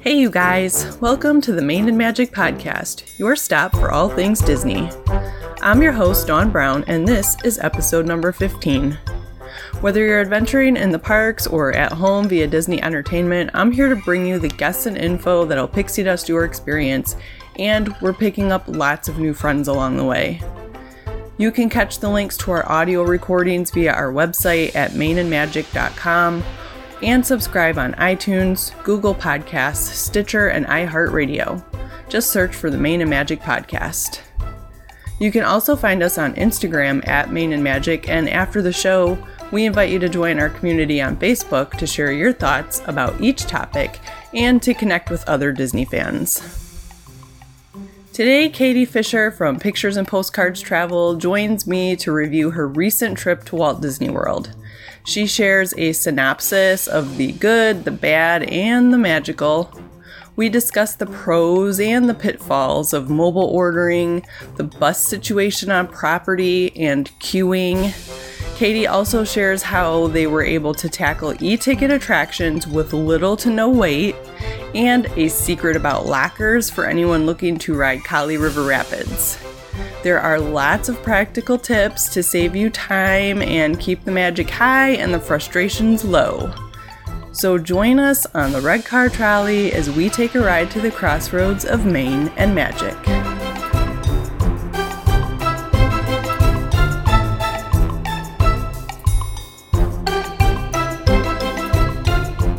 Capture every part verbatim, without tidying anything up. Hey you guys, welcome to the Maine and Magic Podcast, your stop for all things Disney. I'm your host, Dawn Brown, and this is episode number fifteen. Whether you're adventuring in the parks or at home via Disney Entertainment, I'm here to bring you the guests and info that'll pixie dust your experience, and we're picking up lots of new friends along the way. You can catch the links to our audio recordings via our website at maine and magic dot com and subscribe on iTunes, Google Podcasts, Stitcher, and iHeartRadio. Just search for the Maine and Magic Podcast. You can also find us on Instagram at Maine and Magic, and after the show, we invite you to join our community on Facebook to share your thoughts about each topic and to connect with other Disney fans. Today, Katie Fisher from Pictures and Postcards Travel joins me to review her recent trip to Walt Disney World. She shares a synopsis of the good, the bad, and the magical. We discuss the pros and the pitfalls of mobile ordering, the bus situation on property, and queuing. Katie also shares how they were able to tackle e-ticket attractions with little to no wait, and a secret about lockers for anyone looking to ride Kali River Rapids. There are lots of practical tips to save you time and keep the magic high and the frustrations low. So join us on the Red Car Trolley as we take a ride to the crossroads of Maine and Magic.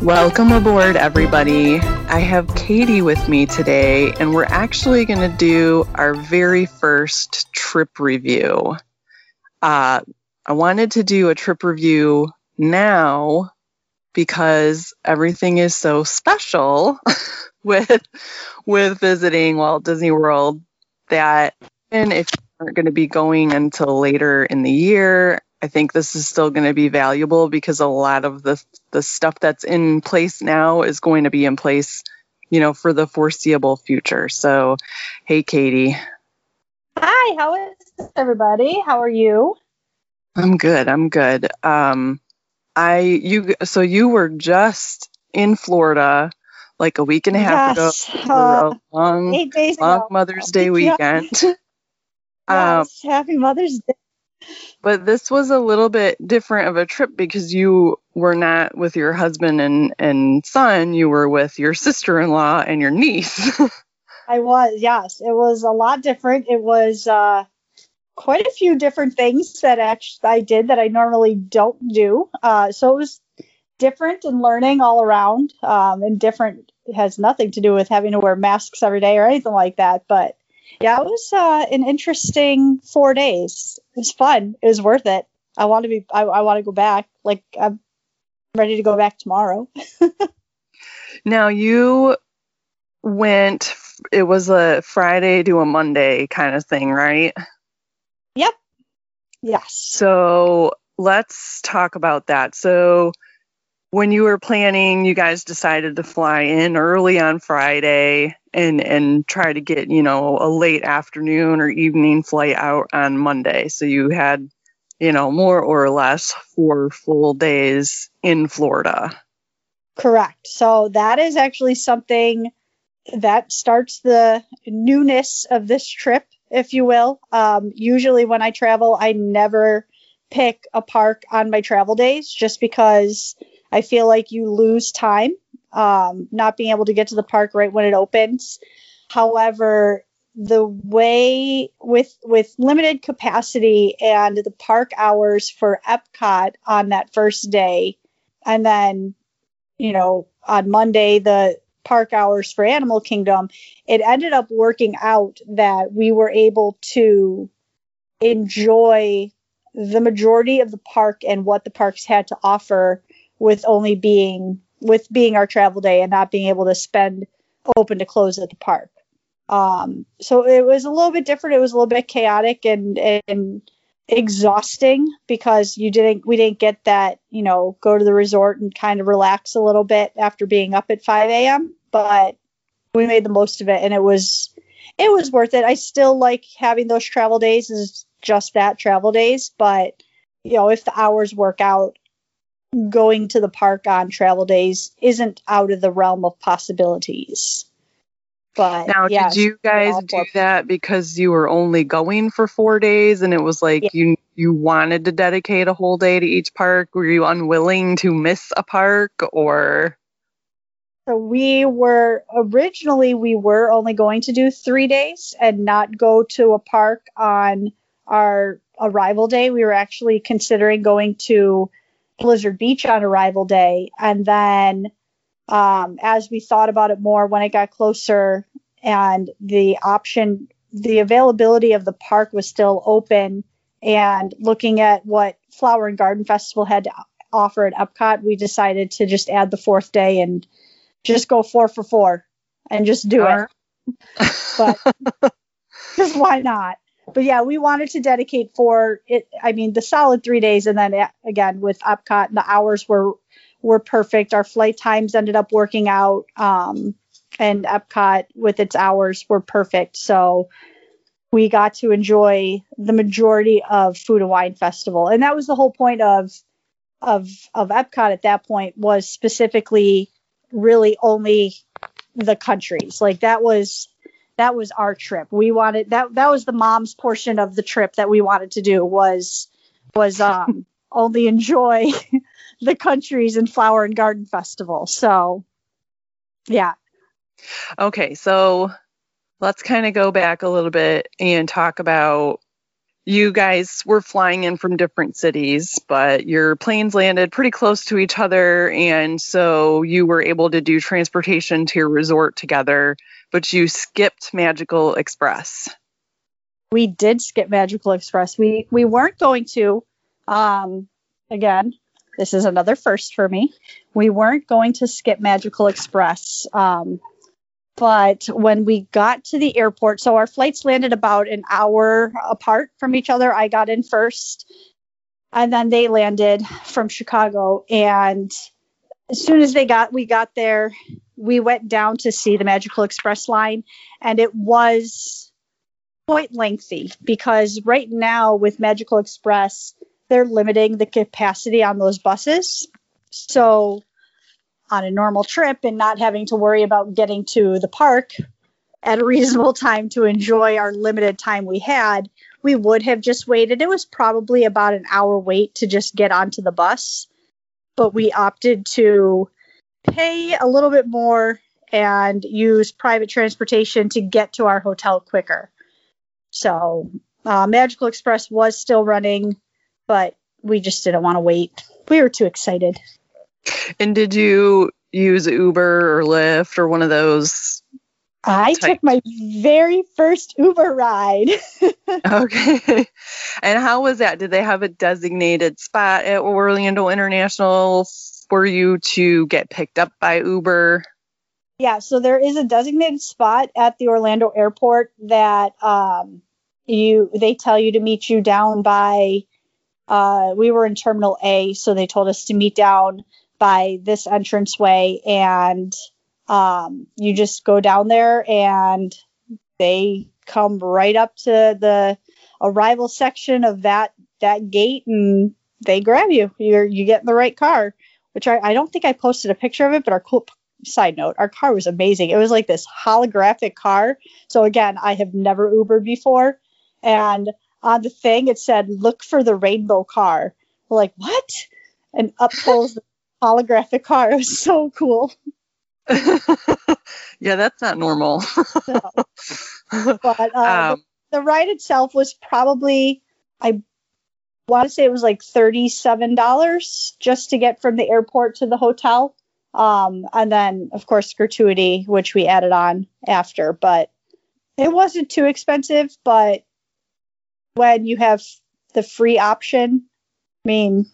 Welcome aboard, everybody. I have Katie with me today, and we're actually going to do our very first trip review. Uh, I wanted to do a trip review now because everything is so special with with visiting Walt Disney World that even if you aren't going to be going until later in the year, I think this is still going to be valuable because a lot of the the stuff that's in place now is going to be in place, you know, for the foreseeable future. So, hey, Katie. Hi, how is everybody? How are you? I'm good. I'm good. Um, I you so you were just in Florida like a week and a half yes. ago, uh, a long, eight days long ago. Mother's Day weekend. Yes. Um, Happy Mother's Day. But this was a little bit different of a trip because you were not with your husband and, and son. You were with your sister-in-law and your niece. I was, yes. It was a lot different. It was uh, quite a few different things that actually I did that I normally don't do. Uh, so it was different and learning all around. Um, and different it has nothing to do with having to wear masks every day or anything like that. But yeah, it was uh, an interesting four days. It was fun. It was worth it. I want to be. I, I want to go back. Like I'm ready to go back tomorrow. Now you went. It was a Friday to a Monday kind of thing, right? Yep. Yes. So let's talk about that. So when you were planning, you guys decided to fly in early on Friday and and try to get, you know, a late afternoon or evening flight out on Monday. So you had, you know, more or less four full days in Florida. Correct. So that is actually something that starts the newness of this trip, if you will. Um, usually when I travel, I never pick a park on my travel days just because I feel like you lose time, um, not being able to get to the park right when it opens. However, the way with with limited capacity and the park hours for Epcot on that first day, and then, you know, on Monday, the park hours for Animal Kingdom, it ended up working out that we were able to enjoy the majority of the park and what the parks had to offer with only being with being our travel day and not being able to spend open to close at the park. Um, so it was a little bit different. It was a little bit chaotic and, and exhausting because you didn't, we didn't get that, you know, go to the resort and kind of relax a little bit after being up at five a.m., but we made the most of it and it was, it was worth it. I still like having those travel days is just that travel days, but you know, if the hours work out, going to the park on travel days isn't out of the realm of possibilities. But now, yeah, did you guys do that because you were only going for four days and it was like yeah. you you wanted to dedicate a whole day to each park? Were you unwilling to miss a park or? So we were originally we were only going to do three days and not go to a park on our arrival day. We were actually considering going to Blizzard Beach on arrival day, and then Um, as we thought about it more, when it got closer and the option, the availability of the park was still open, and looking at what Flower and Garden Festival had to offer at Epcot, we decided to just add the fourth day and just go four for four and just do uh-huh. it. But just why not? But yeah, we wanted to dedicate four, it, I mean, the solid three days. And then again, with Epcot, the hours were were perfect. Our flight times ended up working out, um, and Epcot with its hours were perfect. So we got to enjoy the majority of Food and Wine Festival. And that was the whole point of, of, of Epcot at that point, was specifically really only the countries. Like that was, that was our trip. We wanted that. That was the mom's portion of the trip that we wanted to do was, was, um, only enjoy the countries and Flower and Garden Festival. So, yeah. Okay, so let's kind of go back a little bit and talk about, you guys were flying in from different cities, but your planes landed pretty close to each other, and so you were able to do transportation to your resort together, but you skipped Magical Express. We did skip Magical Express. We we weren't going to, um, again... This is another first for me. We weren't going to skip Magical Express. Um, but when we got to the airport, so our flights landed about an hour apart from each other. I got in first, and then they landed from Chicago. And as soon as they got, we got there, we went down to see the Magical Express line. And it was quite lengthy because right now with Magical Express, they're limiting the capacity on those buses. So on a normal trip and not having to worry about getting to the park at a reasonable time to enjoy our limited time we had, we would have just waited. It was probably about an hour wait to just get onto the bus, but we opted to pay a little bit more and use private transportation to get to our hotel quicker. So uh, Magical Express was still running, but we just didn't want to wait. We were too excited. And did you use Uber or Lyft or one of those? I types? took my very first Uber ride. Okay. And how was that? Did they have a designated spot at Orlando International for you to get picked up by Uber? Yeah. So there is a designated spot at the Orlando airport that um, you they tell you to meet you down by... Uh, we were in Terminal A, so they told us to meet down by this entranceway, and um, you just go down there, and they come right up to the arrival section of that that gate, and they grab you. You you get in the right car, which I, I don't think I posted a picture of it, but our cool side note, our car was amazing. It was like this holographic car. So again, I have never Ubered before, and on the thing, it said, "Look for the rainbow car." We're like, "What?" And up pulls the holographic car. It was so cool. Yeah, that's not normal. No. But uh, um, the, the ride itself was probably, I want to say it was like thirty-seven dollars just to get from the airport to the hotel. Um, and then, of course, gratuity, which we added on after. But it wasn't too expensive, but when you have the free option, I mean,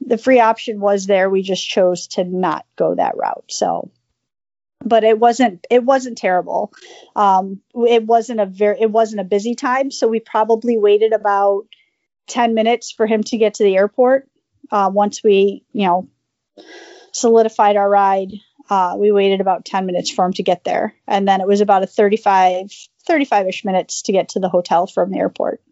the free option was there. We just chose to not go that route. So, but it wasn't, it wasn't terrible. Um, it wasn't a very, it wasn't a busy time. So we probably waited about ten minutes for him to get to the airport. Uh, once we, you know, solidified our ride, uh, we waited about ten minutes for him to get there. And then it was about a thirty-five, thirty-five-ish minutes to get to the hotel from the airport.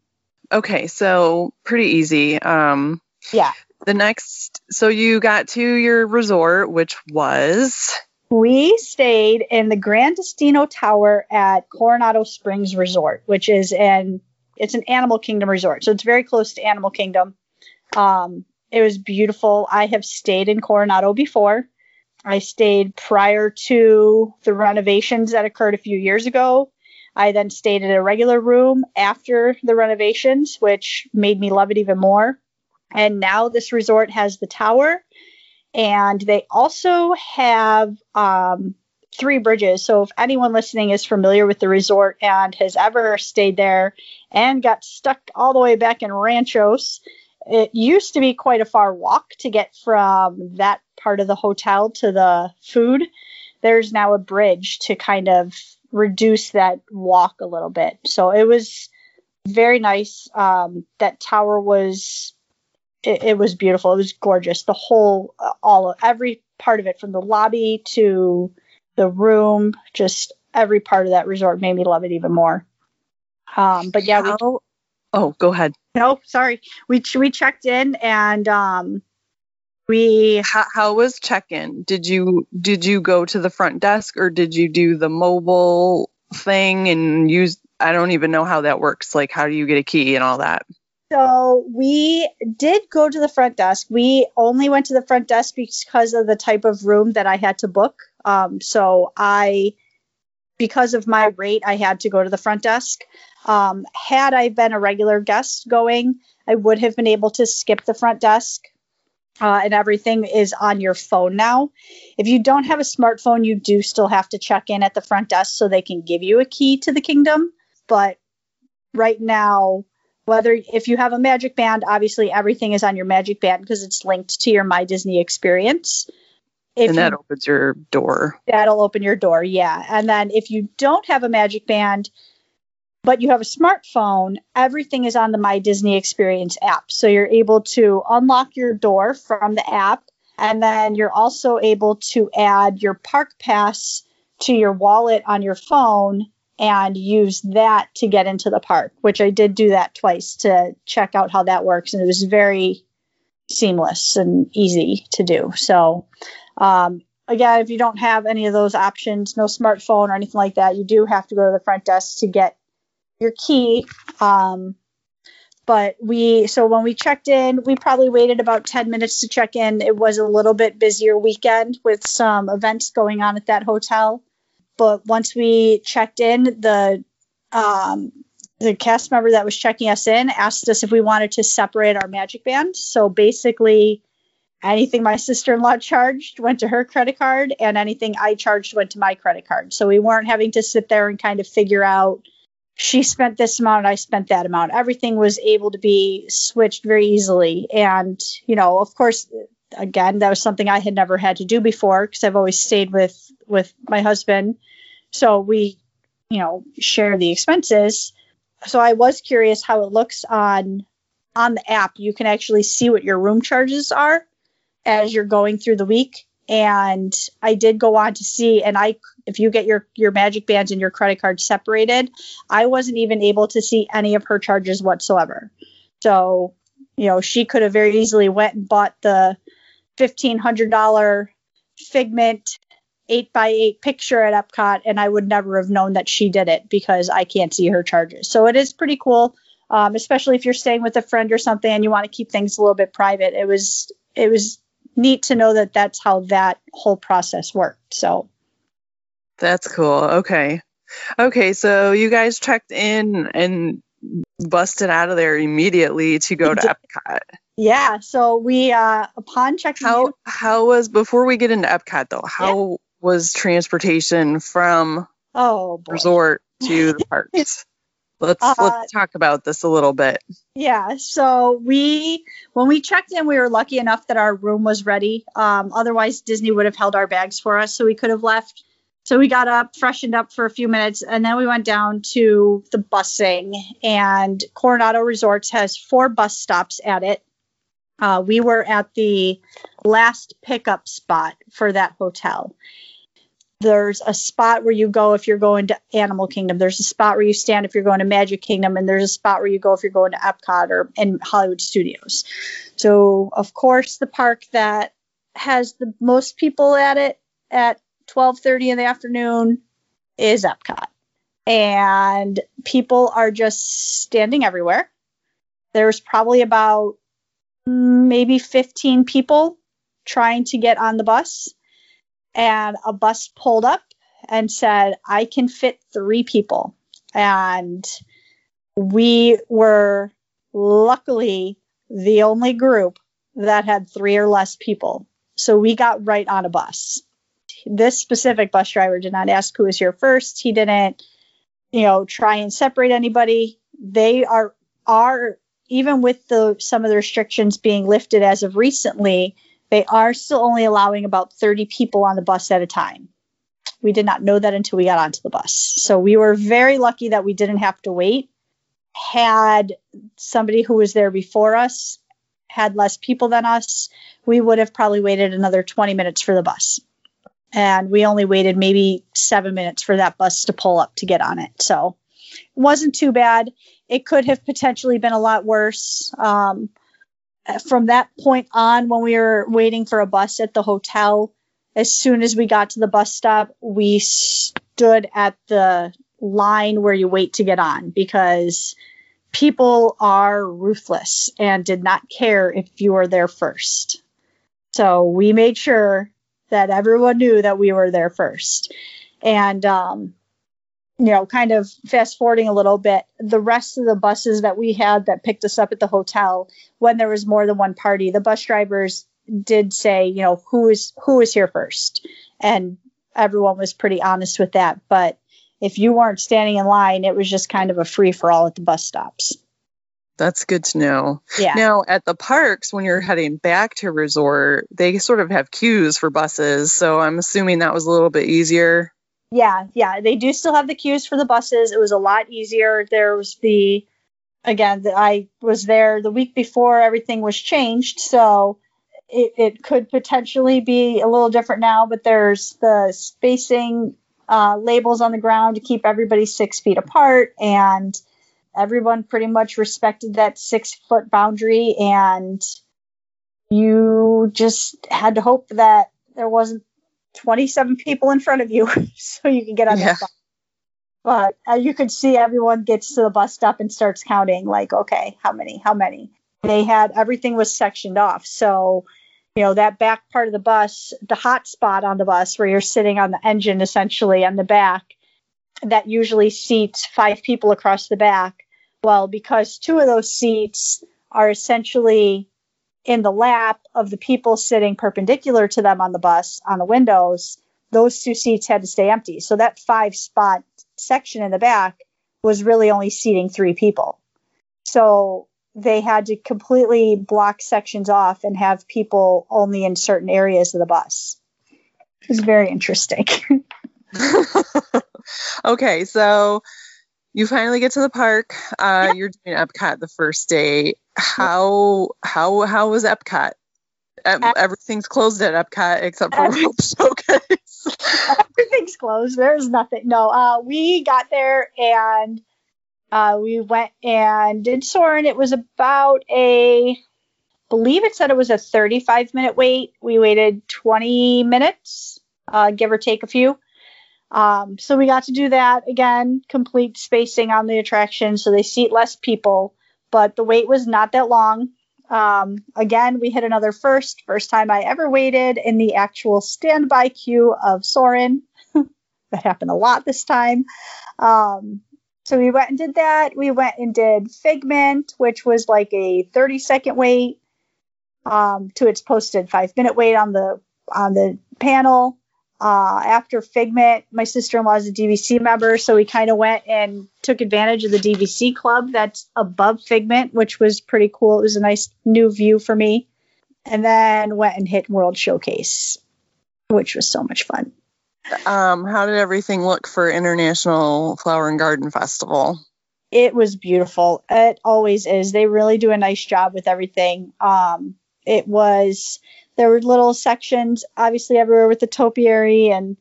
Okay, so pretty easy. Um, yeah. The next, so you got to your resort, which was? We stayed in the Grandestino Tower at Coronado Springs Resort, which is an, it's an Animal Kingdom resort. So it's very close to Animal Kingdom. Um, it was beautiful. I have stayed in Coronado before. I stayed prior to the renovations that occurred a few years ago. I then stayed in a regular room after the renovations, which made me love it even more. And now this resort has the tower, and they also have um, three bridges. So if anyone listening is familiar with the resort and has ever stayed there and got stuck all the way back in Ranchos, it used to be quite a far walk to get from that part of the hotel to the food. There's now a bridge to kind of reduce that walk a little bit. So it was very nice. Um, that tower was... It, it was beautiful. It was gorgeous. The whole, all of every part of it, from the lobby to the room, just every part of that resort made me love it even more. Um, but yeah, we, oh, oh, go ahead. No, sorry. We we checked in and um, we. How, how was check-in? Did you did you go to the front desk, or did you do the mobile thing and use? I don't even know how that works. Like, how do you get a key and all that? So we did go to the front desk. We only went to the front desk because of the type of room that I had to book. Um, so I, because of my rate, I had to go to the front desk. Um, had I been a regular guest going, I would have been able to skip the front desk. Uh, and everything is on your phone now. If you don't have a smartphone, you do still have to check in at the front desk so they can give you a key to the kingdom. But right now... Whether if you have a Magic Band, obviously everything is on your Magic Band because it's linked to your My Disney Experience. If and that you, opens your door. That'll open your door, yeah. And then if you don't have a Magic Band, but you have a smartphone, everything is on the My Disney Experience app. So you're able to unlock your door from the app, and then you're also able to add your park pass to your wallet on your phone and use that to get into the park, which I did do that twice to check out how that works. And it was very seamless and easy to do. So, um, again, if you don't have any of those options, no smartphone or anything like that, you do have to go to the front desk to get your key. Um, but we, so when we checked in, we probably waited about ten minutes to check in. It was a little bit busier weekend with some events going on at that hotel. But once we checked in, the um, the cast member that was checking us in asked us if we wanted to separate our Magic Band. So basically, anything my sister-in-law charged went to her credit card, and anything I charged went to my credit card. So we weren't having to sit there and kind of figure out, she spent this amount and I spent that amount. Everything was able to be switched very easily. And, you know, of course... Again, that was something I had never had to do before because I've always stayed with with my husband. So we, you know, share the expenses. So I was curious how it looks on on the app. You can actually see what your room charges are as you're going through the week. And I did go on to see, and I, if you get your, your Magic Bands and your credit card separated, I wasn't even able to see any of her charges whatsoever. So, you know, she could have very easily went and bought the fifteen hundred dollars Figment eight by eight picture at Epcot, and I would never have known that she did it because I can't see her charges. So it is pretty cool, um, especially if you're staying with a friend or something and you want to keep things a little bit private. It was it was neat to know that that's how that whole process worked. So that's cool. Okay. Okay, so you guys checked in and busted out of there immediately to go to Epcot. Yeah, so we, uh, upon checking how, in... How was, before we get into Epcot, though, how yeah. was transportation from oh, boy. resort to the parks? let's, uh, let's talk about this a little bit. Yeah, so we, when we checked in, we were lucky enough that our room was ready. Um, otherwise, Disney would have held our bags for us, so we could have left. So we got up, freshened up for a few minutes, and then we went down to the busing. And Coronado Resorts has four bus stops at it. Uh, we were at the last pickup spot for that hotel. There's a spot where you go if you're going to Animal Kingdom. There's a spot where you stand if you're going to Magic Kingdom. And there's a spot where you go if you're going to Epcot or and Hollywood Studios. So, of course, the park that has the most people at it at twelve thirty in the afternoon is Epcot. And people are just standing everywhere. There's probably about maybe fifteen people trying to get on the bus. And a bus pulled up and said, I can fit three people. And we were luckily the only group that had three or less people. So we got right on a bus. This specific bus driver did not ask who was here first. He didn't, you know, try and separate anybody. They are, are even with the some of the restrictions being lifted as of recently, they are still only allowing about thirty people on the bus at a time. We did not know that until we got onto the bus. So we were very lucky that we didn't have to wait. Had somebody who was there before us had less people than us, we would have probably waited another twenty minutes for the bus. And we only waited maybe seven minutes for that bus to pull up to get on it. So it wasn't too bad. It could have potentially been a lot worse. Um, From that point on, when we were waiting for a bus at the hotel, as soon as we got to the bus stop, we stood at the line where you wait to get on because people are ruthless and did not care if you were there first. So we made sure that everyone knew that we were there first. And, um, you know, kind of fast forwarding a little bit, the rest of the buses that we had that picked us up at the hotel, when there was more than one party, the bus drivers did say, you know, who is who is here first? And everyone was pretty honest with that. But if you weren't standing in line, it was just kind of a free for all at the bus stops. That's good to know. Yeah. Now, at the parks, when you're heading back to resort, they sort of have queues for buses. So I'm assuming that was a little bit easier. Yeah, yeah, they do still have the queues for the buses. It was a lot easier. There was the, again, the, I was there the week before everything was changed, so it, it could potentially be a little different now, but there's the spacing uh, labels on the ground to keep everybody six feet apart, and everyone pretty much respected that six-foot boundary, and you just had to hope that there wasn't twenty-seven people in front of you so you can get on yeah. the bus. But uh, you could see everyone gets to the bus stop and starts counting like, okay, how many, how many? They had, everything was sectioned off. So, you know, that back part of the bus, the hot spot on the bus where you're sitting on the engine, essentially on the back, that usually seats five people across the back. Well, because two of those seats are essentially in the lap of the people sitting perpendicular to them on the bus, on the windows, those two seats had to stay empty. So that five spot section in the back was really only seating three people. So they had to completely block sections off and have people only in certain areas of the bus. It was very interesting. Okay, so you finally get to the park. Uh, yeah. You're doing Epcot the first day. How how how was Epcot? Um, Ep- everything's closed at Epcot except for Every- World Showcase. Everything's closed. There's nothing. No, uh, we got there and uh, we went and did Soarin'. It was about a, I believe it said it was a thirty-five minute wait. We waited twenty minutes, uh, give or take a few. Um, so we got to do that again. Complete spacing on the attraction, so they seat less people. But the wait was not that long. Um, again, we hit another first. First time I ever waited in the actual standby queue of Soarin'. That happened a lot this time. Um, so we went and did that. We went and did Figment, which was like a thirty second wait um, to its posted five minute wait on the on the panel. Uh, after Figment, my sister-in-law is a D V C member, so we kind of went and took advantage of the D V C club that's above Figment, which was pretty cool. It was a nice new view for me. And then went and hit World Showcase, which was so much fun. Um, how did everything look for International Flower and Garden Festival? It was beautiful. It always is. They really do a nice job with everything. Um, it was... There were little sections, obviously, everywhere with the topiary and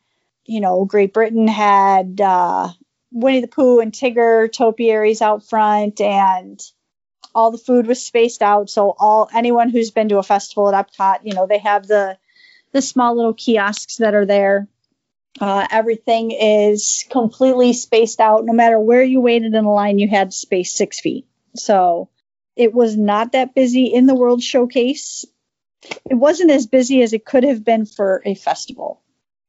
you know, Great Britain had uh, Winnie the Pooh and Tigger topiaries out front, and all the food was spaced out. So all anyone who's been to a festival at Epcot, you know, they have the the small little kiosks that are there. Uh, everything is completely spaced out. No matter where you waited in the line, you had space six feet. So it was not that busy in the World Showcase. It wasn't as busy as it could have been for a festival,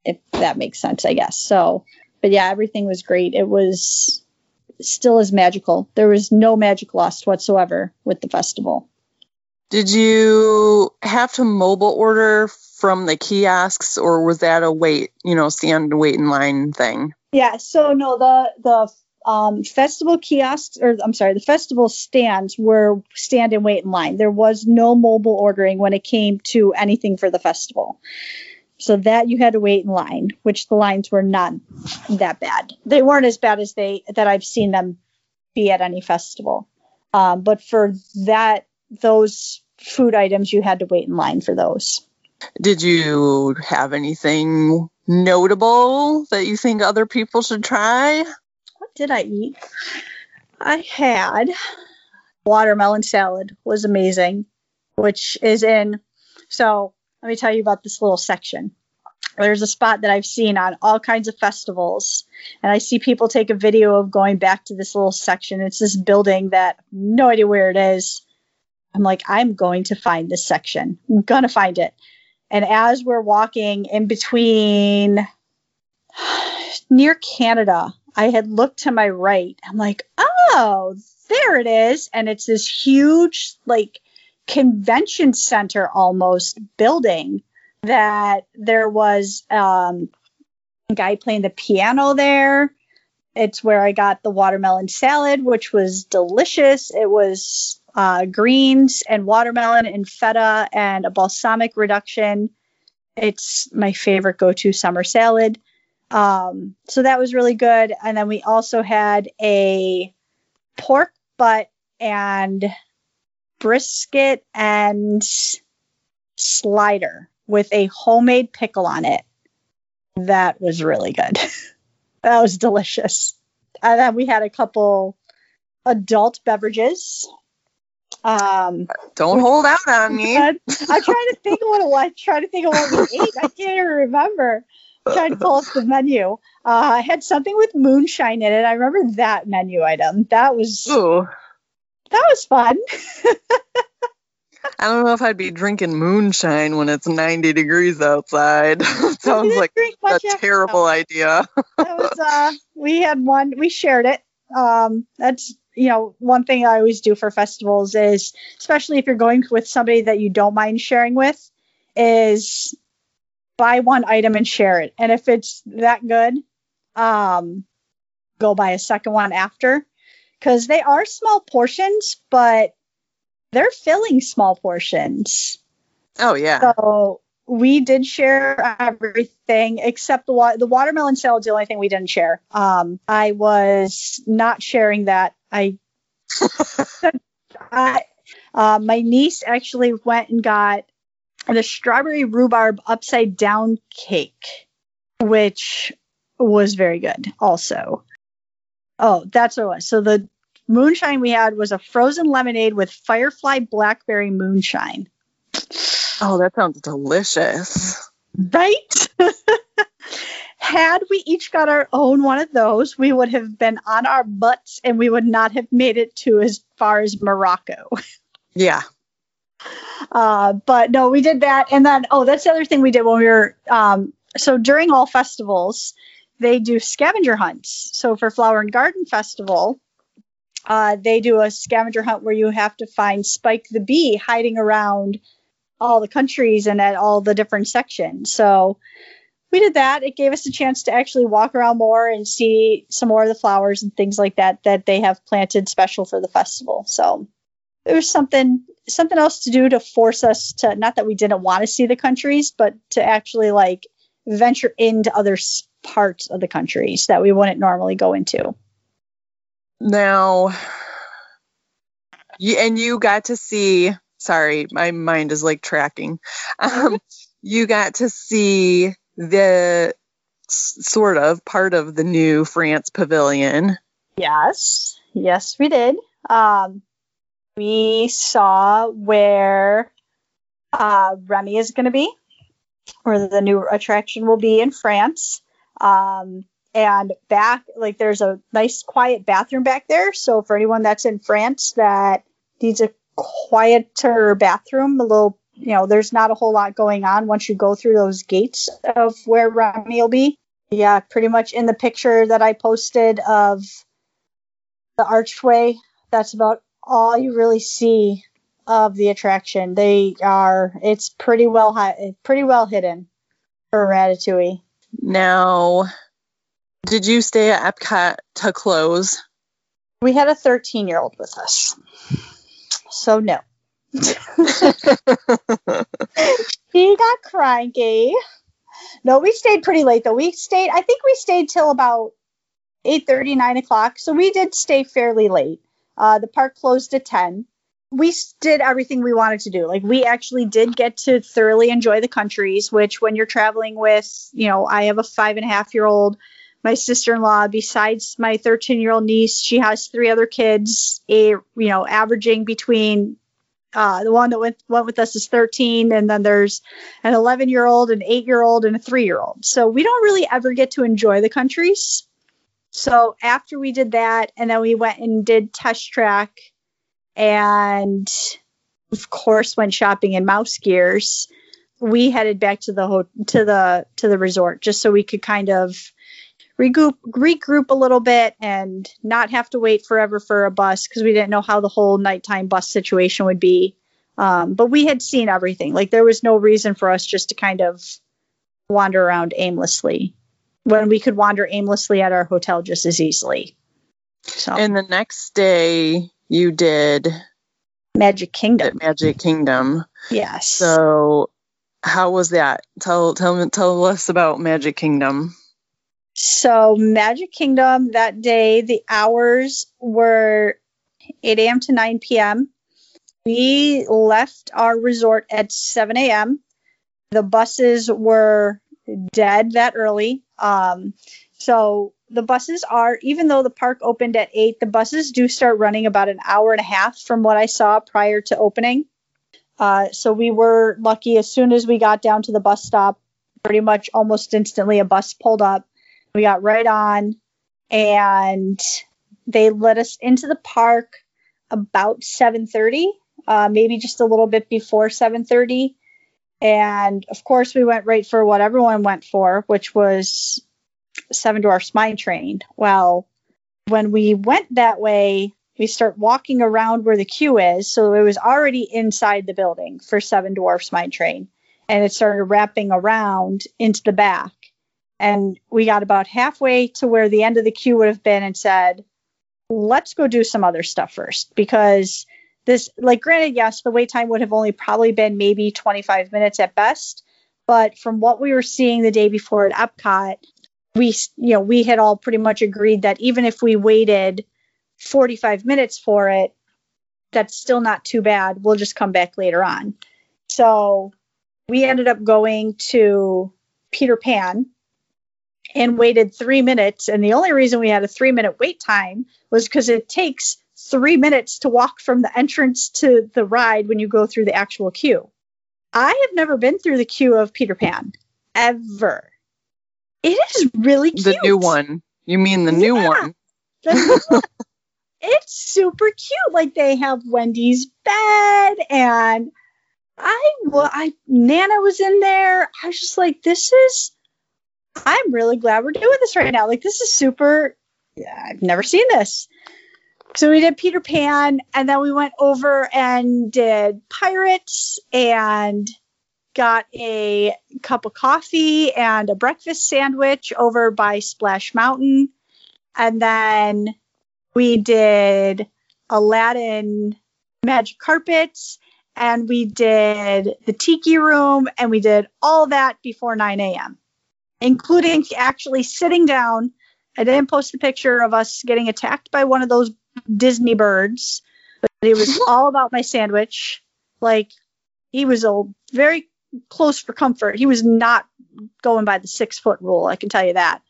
if that makes sense, I guess. So, but yeah, everything was great. It was still as magical. There was no magic lost whatsoever with the festival. Did you have to mobile order from the kiosks, or was that a wait, you know, stand wait in line thing? Yeah. So no, the, the um, festival kiosks, or I'm sorry, the festival stands were stand and wait in line. There was no mobile ordering when it came to anything for the festival. So that you had to wait in line, which the lines were not that bad. They weren't as bad as they, that I've seen them be at any festival. Um, but for that, those food items, you had to wait in line for those. Did you have anything notable that you think other people should try? What did I eat? I had watermelon salad, was amazing, which is in, so let me tell you about this little section. There's a spot that I've seen on all kinds of festivals, and I see people take a video of going back to this little section. It's this building that I have no idea where it is. I'm like, I'm going to find this section. I'm going to find it. And as we're walking in between near Canada, I had looked to my right. I'm like, oh, there it is. And it's this huge, like, convention center almost building that there was um, a guy playing the piano there. It's where I got the watermelon salad, which was delicious. It was Uh, greens and watermelon and feta and a balsamic reduction. It's my favorite go-to summer salad. Um, so that was really good. And then we also had a pork butt and brisket and slider with a homemade pickle on it. That was really good. That was delicious. And then we had a couple adult beverages. Um, Don't hold out on me. I'm trying to think of what it was. Trying to think of what we ate. I can't even remember. I'm trying to pull up the menu. Uh, I had something with moonshine in it. I remember that menu item. That was Ooh. That was fun. I don't know if I'd be drinking moonshine when it's ninety degrees outside. Sounds like a terrible that. idea. That was, uh, we had one. We shared it. Um, that's. You know, one thing I always do for festivals is, especially if you're going with somebody that you don't mind sharing with, is buy one item and share it. And if it's that good, um, go buy a second one after, because they are small portions, but they're filling small portions. Oh, yeah. So we did share everything except the, wa- the watermelon salad is the only thing we didn't share. Um, I was not sharing that. I, I uh, my niece actually went and got the strawberry rhubarb upside down cake, which was very good also. Oh, that's what it was. So the moonshine we had was a frozen lemonade with Firefly Blackberry moonshine. Oh, that sounds delicious. Right? Had we each got our own one of those, we would have been on our butts and we would not have made it to as far as Morocco. Yeah. Uh, but no, we did that. And then, oh, that's the other thing we did when we were, um, so during all festivals, they do scavenger hunts. So for Flower and Garden Festival, uh, they do a scavenger hunt where you have to find Spike the Bee hiding around all the countries and at all the different sections. So we did that. It gave us a chance to actually walk around more and see some more of the flowers and things like that that they have planted special for the festival. So there was something something else to do to force us to, not that we didn't want to see the countries, but to actually like venture into other parts of the countries that we wouldn't normally go into. Now, you, and you got to see, sorry, my mind is like tracking. Um, you got to see the sort of part of the new France Pavilion. Yes. Yes, we did. Um, we saw where uh, Remy is going to be, or the new attraction will be in France. Um, and back, like, there's a nice quiet bathroom back there. So for anyone that's in France that needs a quieter bathroom, a little, you know, there's not a whole lot going on once you go through those gates of where Remy will be. Yeah, pretty much in the picture that I posted of the archway, that's about all you really see of the attraction. They are, it's pretty well, hi- pretty well hidden for Ratatouille. Now, did you stay at Epcot to close? We had a thirteen-year-old with us, so no. She got cranky. No, we stayed pretty late though. We stayed, I think we stayed till about eight thirty, nine o'clock. So we did stay fairly late. Uh, the park closed at ten. We did everything we wanted to do. Like, we actually did get to thoroughly enjoy the countries, which when you're traveling with, you know, I have a five and a half year old, my sister-in-law, besides my thirteen year old niece, she has three other kids, a, you know, averaging between Uh, the one that went, went with us is thirteen, and then there's an eleven-year-old, an eight-year-old, and a three-year-old. So we don't really ever get to enjoy the countries. So after we did that, and then we went and did Test Track, and of course went shopping in Mouse Gears, we headed back to the ho- to the to the resort just so we could kind of regroup, regroup a little bit and not have to wait forever for a bus, because we didn't know how the whole nighttime bus situation would be. Um, but we had seen everything. Like, there was no reason for us just to kind of wander around aimlessly when we could wander aimlessly at our hotel just as easily. So. And the next day you did Magic Kingdom. At Magic Kingdom. Yes. So how was that? Tell, tell, tell us about Magic Kingdom. So Magic Kingdom that day, the hours were eight a.m. to nine p.m. We left our resort at seven a.m. The buses were dead that early. Um, so the buses are, even though the park opened at eight, the buses do start running about an hour and a half from what I saw prior to opening. Uh, so we were lucky. As soon as we got down to the bus stop, pretty much almost instantly a bus pulled up. We got right on, and they let us into the park about seven thirty, uh, maybe just a little bit before seven thirty. And, of course, we went right for what everyone went for, which was Seven Dwarfs Mine Train. Well, when we went that way, we start walking around where the queue is. So it was already inside the building for Seven Dwarfs Mine Train, and it started wrapping around into the back. And we got about halfway to where the end of the queue would have been and said, let's go do some other stuff first. Because this, like, granted, yes, the wait time would have only probably been maybe twenty-five minutes at best. But from what we were seeing the day before at Epcot, we, you know, we had all pretty much agreed that even if we waited forty-five minutes for it, that's still not too bad. We'll just come back later on. So we ended up going to Peter Pan and waited three minutes. And the only reason we had a three minute wait time was because it takes three minutes to walk from the entrance to the ride when you go through the actual queue. I have never been through the queue of Peter Pan ever. It is really cute. The new one. You mean the new yeah, one? The new one. It's super cute. Like, they have Wendy's bed, and I, well, I, Nana was in there. I was just like, this is, I'm really glad we're doing this right now. Like, this is super, yeah, I've never seen this. So we did Peter Pan, and then we went over and did Pirates and got a cup of coffee and a breakfast sandwich over by Splash Mountain. And then we did Aladdin Magic Carpets, and we did the Tiki Room, and we did all that before nine a.m. including actually sitting down. I didn't post a picture of us getting attacked by one of those Disney birds, but it was all about my sandwich. Like, he was a very close for comfort. He was not going by the six foot rule. I can tell you that.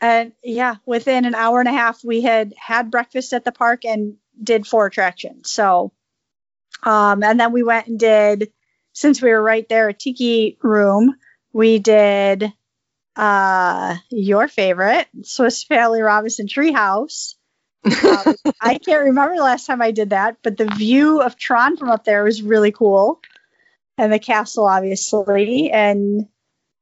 And yeah, within an hour and a half, we had had breakfast at the park and did four attractions. So, um, and then we went and did, since we were right there, a tiki room. We did uh, your favorite, Swiss Family Robinson Treehouse. um, I can't remember the last time I did that, but the view of Tron from up there was really cool. And the castle, obviously. And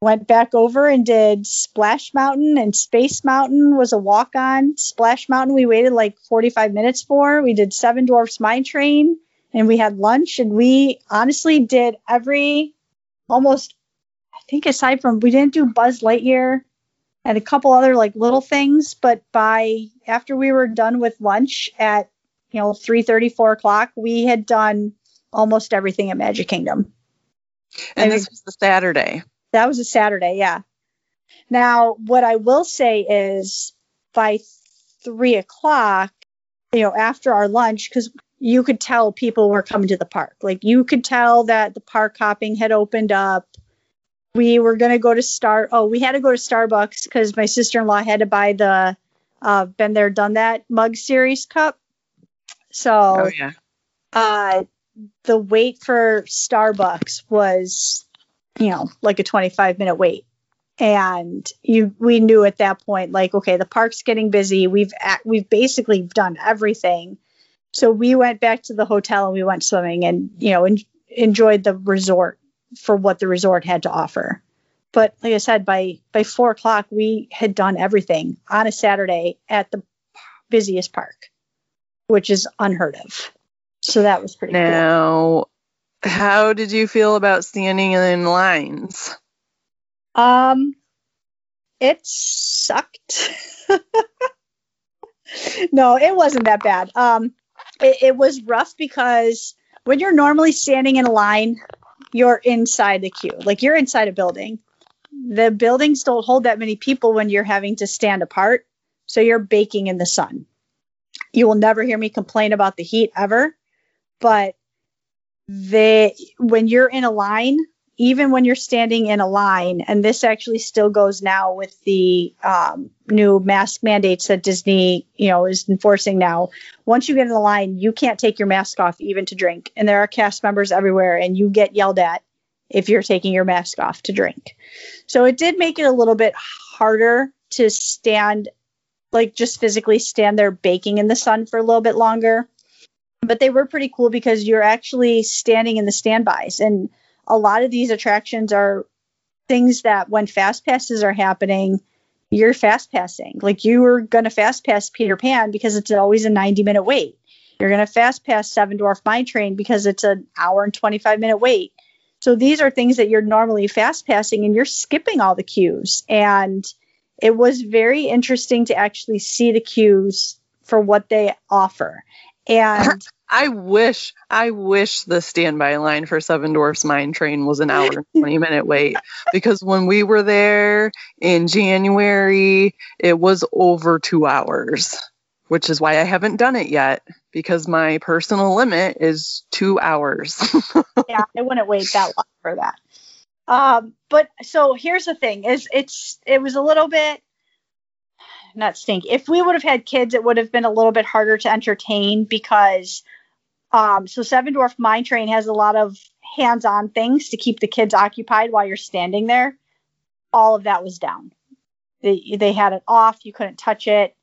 went back over and did Splash Mountain, and Space Mountain was a walk-on. Splash Mountain we waited like forty-five minutes for. We did Seven Dwarfs Mine Train, and we had lunch. And we honestly did every, almost, I think aside from, we didn't do Buzz Lightyear and a couple other like little things. But by, after we were done with lunch at, you know, three thirty, four o'clock, we had done almost everything at Magic Kingdom. And I, this was the Saturday. That was a Saturday, yeah. Now, what I will say is by three o'clock, you know, after our lunch, because you could tell people were coming to the park. Like, you could tell that the park hopping had opened up. We were going to go to Star. Oh, we had to go to Starbucks because my sister-in-law had to buy the uh, Been There, Done That Mug Series cup. So, oh, yeah. uh, the wait for Starbucks was, you know, like a twenty-five minute wait. And you, we knew at that point, like, okay, the park's getting busy. We've, at, we've basically done everything. So we went back to the hotel and we went swimming and, you know, en- enjoyed the resort for what the resort had to offer. But like I said, by, by four o'clock, we had done everything on a Saturday at the busiest park, which is unheard of. So that was pretty cool. Now, how did you feel about standing in lines? Um, it sucked. No, it wasn't that bad. Um, it, it was rough because when you're normally standing in a line, you're inside the queue. Like, you're inside a building. The buildings don't hold that many people when you're having to stand apart. So you're baking in the sun. You will never hear me complain about the heat ever. But they, when you're in a line, even when you're standing in a line, and this actually still goes now with the um, new mask mandates that Disney, you know, is enforcing now. Once you get in the line, you can't take your mask off even to drink. And there are cast members everywhere, and you get yelled at if you're taking your mask off to drink. So it did make it a little bit harder to stand, like just physically stand there baking in the sun for a little bit longer. But they were pretty cool because you're actually standing in the standbys, and a lot of these attractions are things that when fast passes are happening, you're fast passing. Like, you were going to fast pass Peter Pan because it's always a ninety minute wait. You're going to fast pass Seven Dwarf Mine Train because it's an hour and twenty-five minute wait. So these are things that you're normally fast passing, and you're skipping all the queues. And it was very interesting to actually see the queues for what they offer. And I wish, I wish the standby line for Seven Dwarfs Mine Train was an hour and twenty minute wait, because when we were there in January, it was over two hours, which is why I haven't done it yet, because my personal limit is two hours. Yeah, I wouldn't wait that long for that. Um, but so here's the thing is it's, it was a little bit, not stink. If we would have had kids, it would have been a little bit harder to entertain because um, so Seven Dwarf Mine Train has a lot of hands-on things to keep the kids occupied while you're standing there. All of that was down. They, they had it off. You couldn't touch it.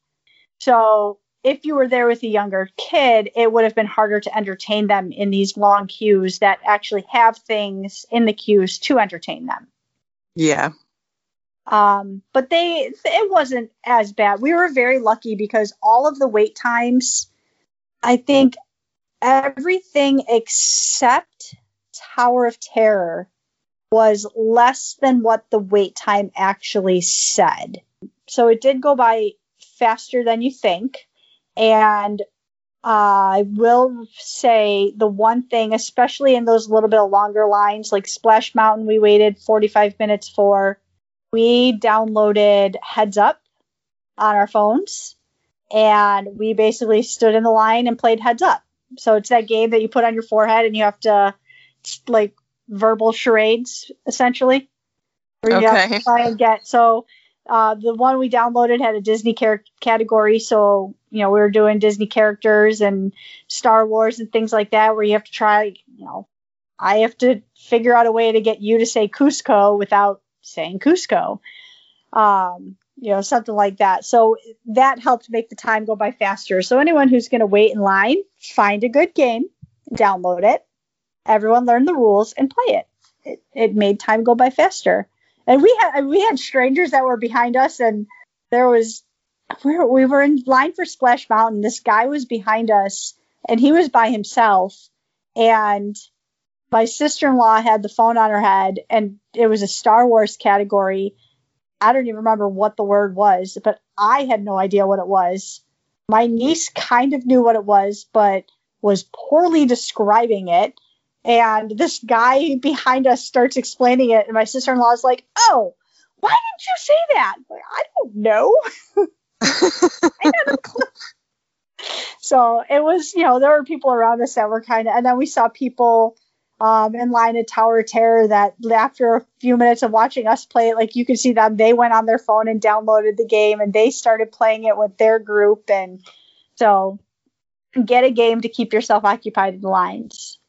So if you were there with a younger kid, it would have been harder to entertain them in these long queues that actually have things in the queues to entertain them. Yeah. Um, but they, it wasn't as bad. We were very lucky because all of the wait times, I think everything except Tower of Terror was less than what the wait time actually said. So it did go by faster than you think. And uh, I will say the one thing, especially in those little bit of longer lines, like Splash Mountain, we waited forty-five minutes for. We downloaded Heads Up on our phones, and we basically stood in the line and played Heads Up. So it's that game that you put on your forehead and you have to like verbal charades, essentially. Where you okay. have to try and get. So uh, the one we downloaded had a Disney char- category. So, you know, we were doing Disney characters and Star Wars and things like that, where you have to try, you know, I have to figure out a way to get you to say Cusco without saying Cusco. Um, you know, something like that. So that helped make the time go by faster. So anyone who's going to wait in line, find a good game, download it. Everyone learn the rules and play it. It, it made time go by faster. And we had, we had strangers that were behind us, and there was, we were, we were in line for Splash Mountain. This guy was behind us and he was by himself, and my sister-in-law had the phone on her head, and it was a Star Wars category. I don't even remember what the word was, but I had no idea what it was. My niece kind of knew what it was, but was poorly describing it. And this guy behind us starts explaining it, and my sister-in-law is like, "Oh, why didn't you say that?" I'm like, I don't know. I had a clue. So it was, you know, there were people around us that were kind of, and then we saw people um, in line at Tower of Terror that after a few minutes of watching us play it, like you could see them, they went on their phone and downloaded the game, and they started playing it with their group. And so get a game to keep yourself occupied in the lines.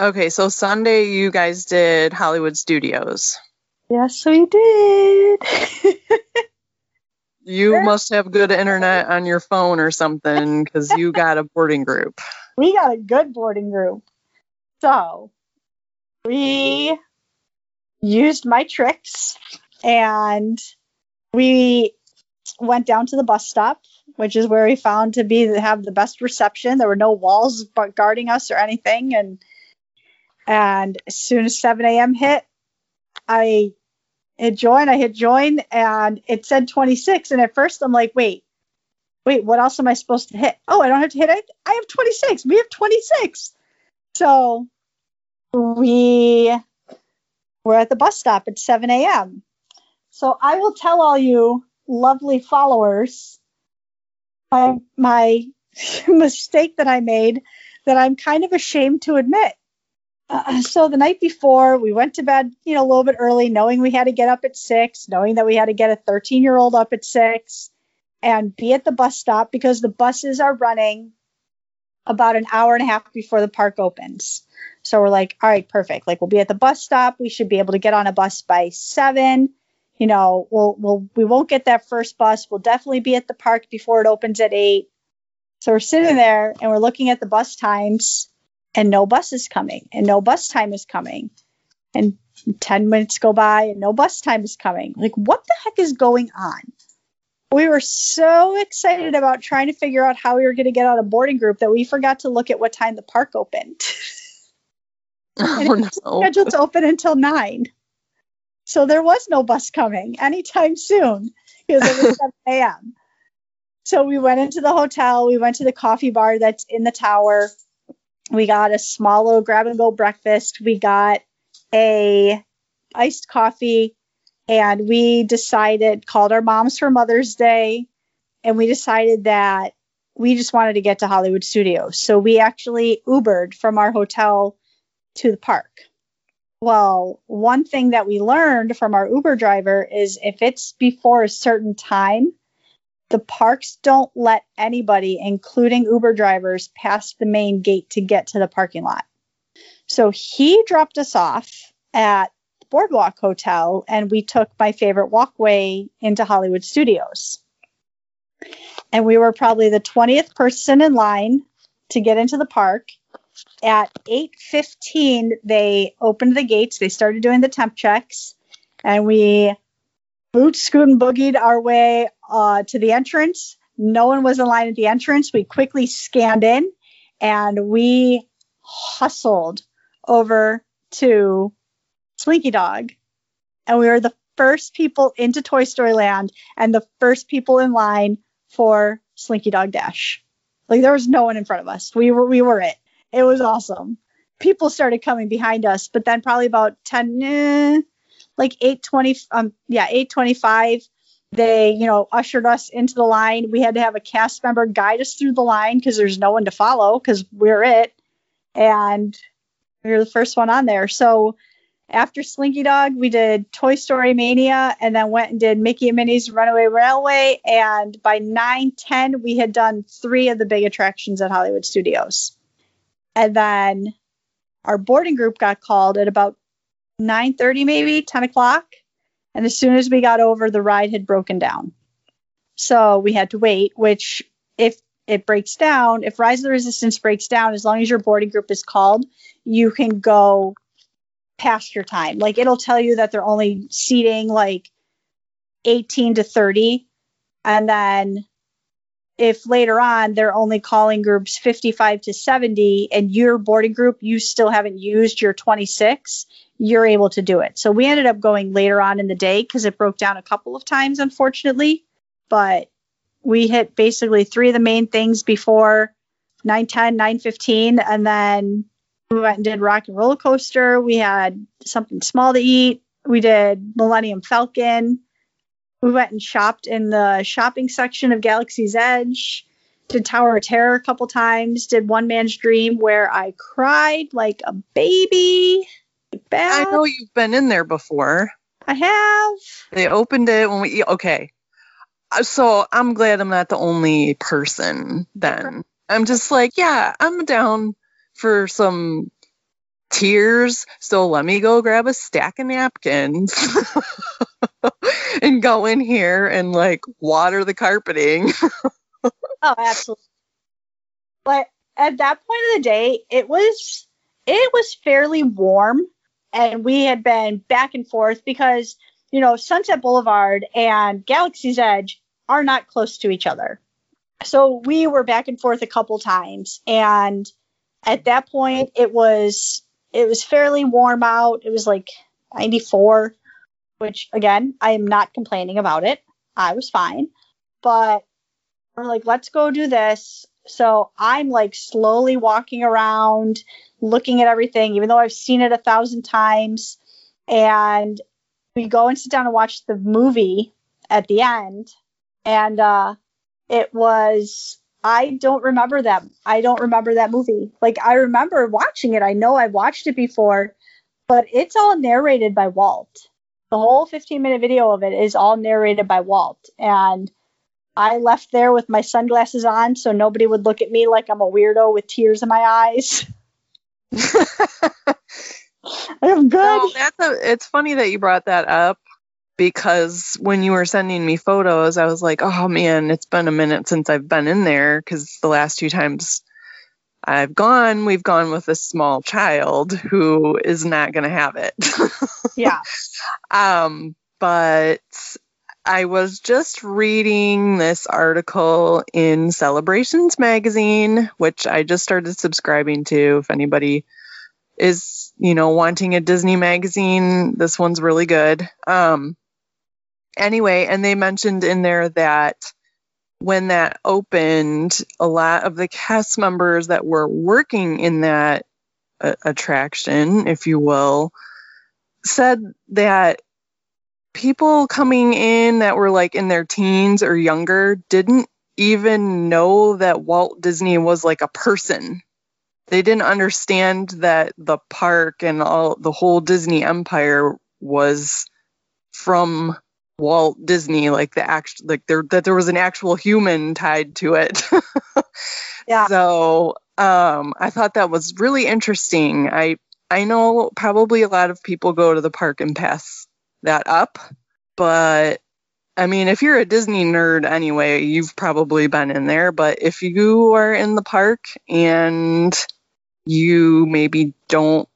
Okay, so Sunday you guys did Hollywood Studios. Yes, we did. You must have good internet on your phone or something, because you got a boarding group. We got a good boarding group. So we used my tricks, and we went down to the bus stop, which is where we found to be have the best reception. There were no walls guarding us or anything, and And as soon as seven a.m. hit, I hit join, I hit join, and it said twenty-six. And at first I'm like, wait, wait, what else am I supposed to hit? Oh, I don't have to hit it. I have twenty-six. We have twenty-six. So we were at the bus stop at seven a.m. So I will tell all you lovely followers my, my mistake that I made that I'm kind of ashamed to admit. Uh, so the night before, we went to bed, you know, a little bit early, knowing we had to get up at six, knowing that we had to get a thirteen-year-old up at six and be at the bus stop, because the buses are running about an hour and a half before the park opens. So we're like, all right, perfect. Like, we'll be at the bus stop. We should be able to get on a bus by seven. You know, we'll, we'll, we won't get that first bus. We'll definitely be at the park before it opens at eight. So we're sitting there and we're looking at the bus times. And no bus is coming, and no bus time is coming. And ten minutes go by, and no bus time is coming. Like, what the heck is going on? We were so excited about trying to figure out how we were going to get on a boarding group that we forgot to look at what time the park opened. And oh, it was no. scheduled to open until nine. So there was no bus coming anytime soon, because it was seven a.m. So we went into the hotel. We went to the coffee bar that's in the tower. We got a small little grab-and-go breakfast. We got a iced coffee, and we decided, called our moms for Mother's Day, and we decided that we just wanted to get to Hollywood Studios. So we actually Ubered from our hotel to the park. Well, one thing that we learned from our Uber driver is if it's before a certain time, the parks don't let anybody, including Uber drivers, pass the main gate to get to the parking lot. So he dropped us off at the Boardwalk Hotel, and we took my favorite walkway into Hollywood Studios. And we were probably the twentieth person in line to get into the park. At eight fifteen, they opened the gates. They started doing the temp checks, and we boot, scoot, and boogied our way uh, to the entrance. No one was in line at the entrance. We quickly scanned in, and we hustled over to Slinky Dog. And we were the first people into Toy Story Land and the first people in line for Slinky Dog Dash. Like, there was no one in front of us. We were, we were it. It was awesome. People started coming behind us, but then probably about ten... Eh, Like eight twenty, um, yeah, eight twenty-five, they, you know, ushered us into the line. We had to have a cast member guide us through the line because there's no one to follow because we're it. And We were the first one on there. So after Slinky Dog, we did Toy Story Mania and then went and did Mickey and Minnie's Runaway Railway. And by nine ten, we had done three of the big attractions at Hollywood Studios. And then our boarding group got called at about nine thirty, maybe ten o'clock. And as soon as we got over, the ride had broken down. So we had to wait, which if it breaks down, if Rise of the Resistance breaks down, as long as your boarding group is called, you can go past your time. Like, it'll tell you that they're only seating like eighteen to thirty. And then if later on they're only calling groups fifty-five to seventy and your boarding group, you still haven't used your twenty-six, you're able to do it. So we ended up going later on in the day because it broke down a couple of times, unfortunately. But we hit basically three of the main things before nine ten, nine fifteen, and then we went and did Rock and Roller Coaster. We had something small to eat. We did Millennium Falcon. We went and shopped in the shopping section of Galaxy's Edge. Did Tower of Terror a couple times. Did One Man's Dream, where I cried like a baby. Like bad. I know you've been in there before. I have. They opened it when we... Okay. So I'm glad I'm not the only person then. I'm just like, yeah, I'm down for some tears. So let me go grab a stack of napkins and go in here and like water the carpeting. Oh, absolutely. But at that point of the day, it was, it was fairly warm, and we had been back and forth because, you know, Sunset Boulevard and Galaxy's Edge are not close to each other. So we were back and forth a couple times. And at that point, it was it was fairly warm out. It was like ninety-four, which, again, I am not complaining about it. I was fine. But we're like, let's go do this. So I'm like slowly walking around, looking at everything, even though I've seen it a thousand times. And we go and sit down and watch the movie at the end. And uh, it was... I don't remember that. I don't remember that movie. Like, I remember watching it. I know I've watched it before, but it's all narrated by Walt. The whole fifteen minute video of it is all narrated by Walt. And I left there with my sunglasses on so nobody would look at me like I'm a weirdo with tears in my eyes. I'm good. So that's a, it's funny that you brought that up. Because when you were sending me photos, I was like, oh, man, it's been a minute since I've been in there. Because the last two times I've gone, we've gone with a small child who is not going to have it. Yeah. Um, but I was just reading this article in Celebrations magazine, which I just started subscribing to. If anybody is, you know, wanting a Disney magazine, this one's really good. Um, Anyway, and they mentioned in there that when that opened, a lot of the cast members that were working in that uh, attraction, if you will, said that people coming in that were like in their teens or younger didn't even know that Walt Disney was like a person. They didn't understand that the park and all the whole Disney empire was from Walt Disney, like the act, like there that there was an actual human tied to it. Yeah. So um, I thought that was really interesting. I I know probably a lot of people go to the park and pass that up, but I mean, if you're a Disney nerd anyway, you've probably been in there. But if you are in the park and you maybe don't,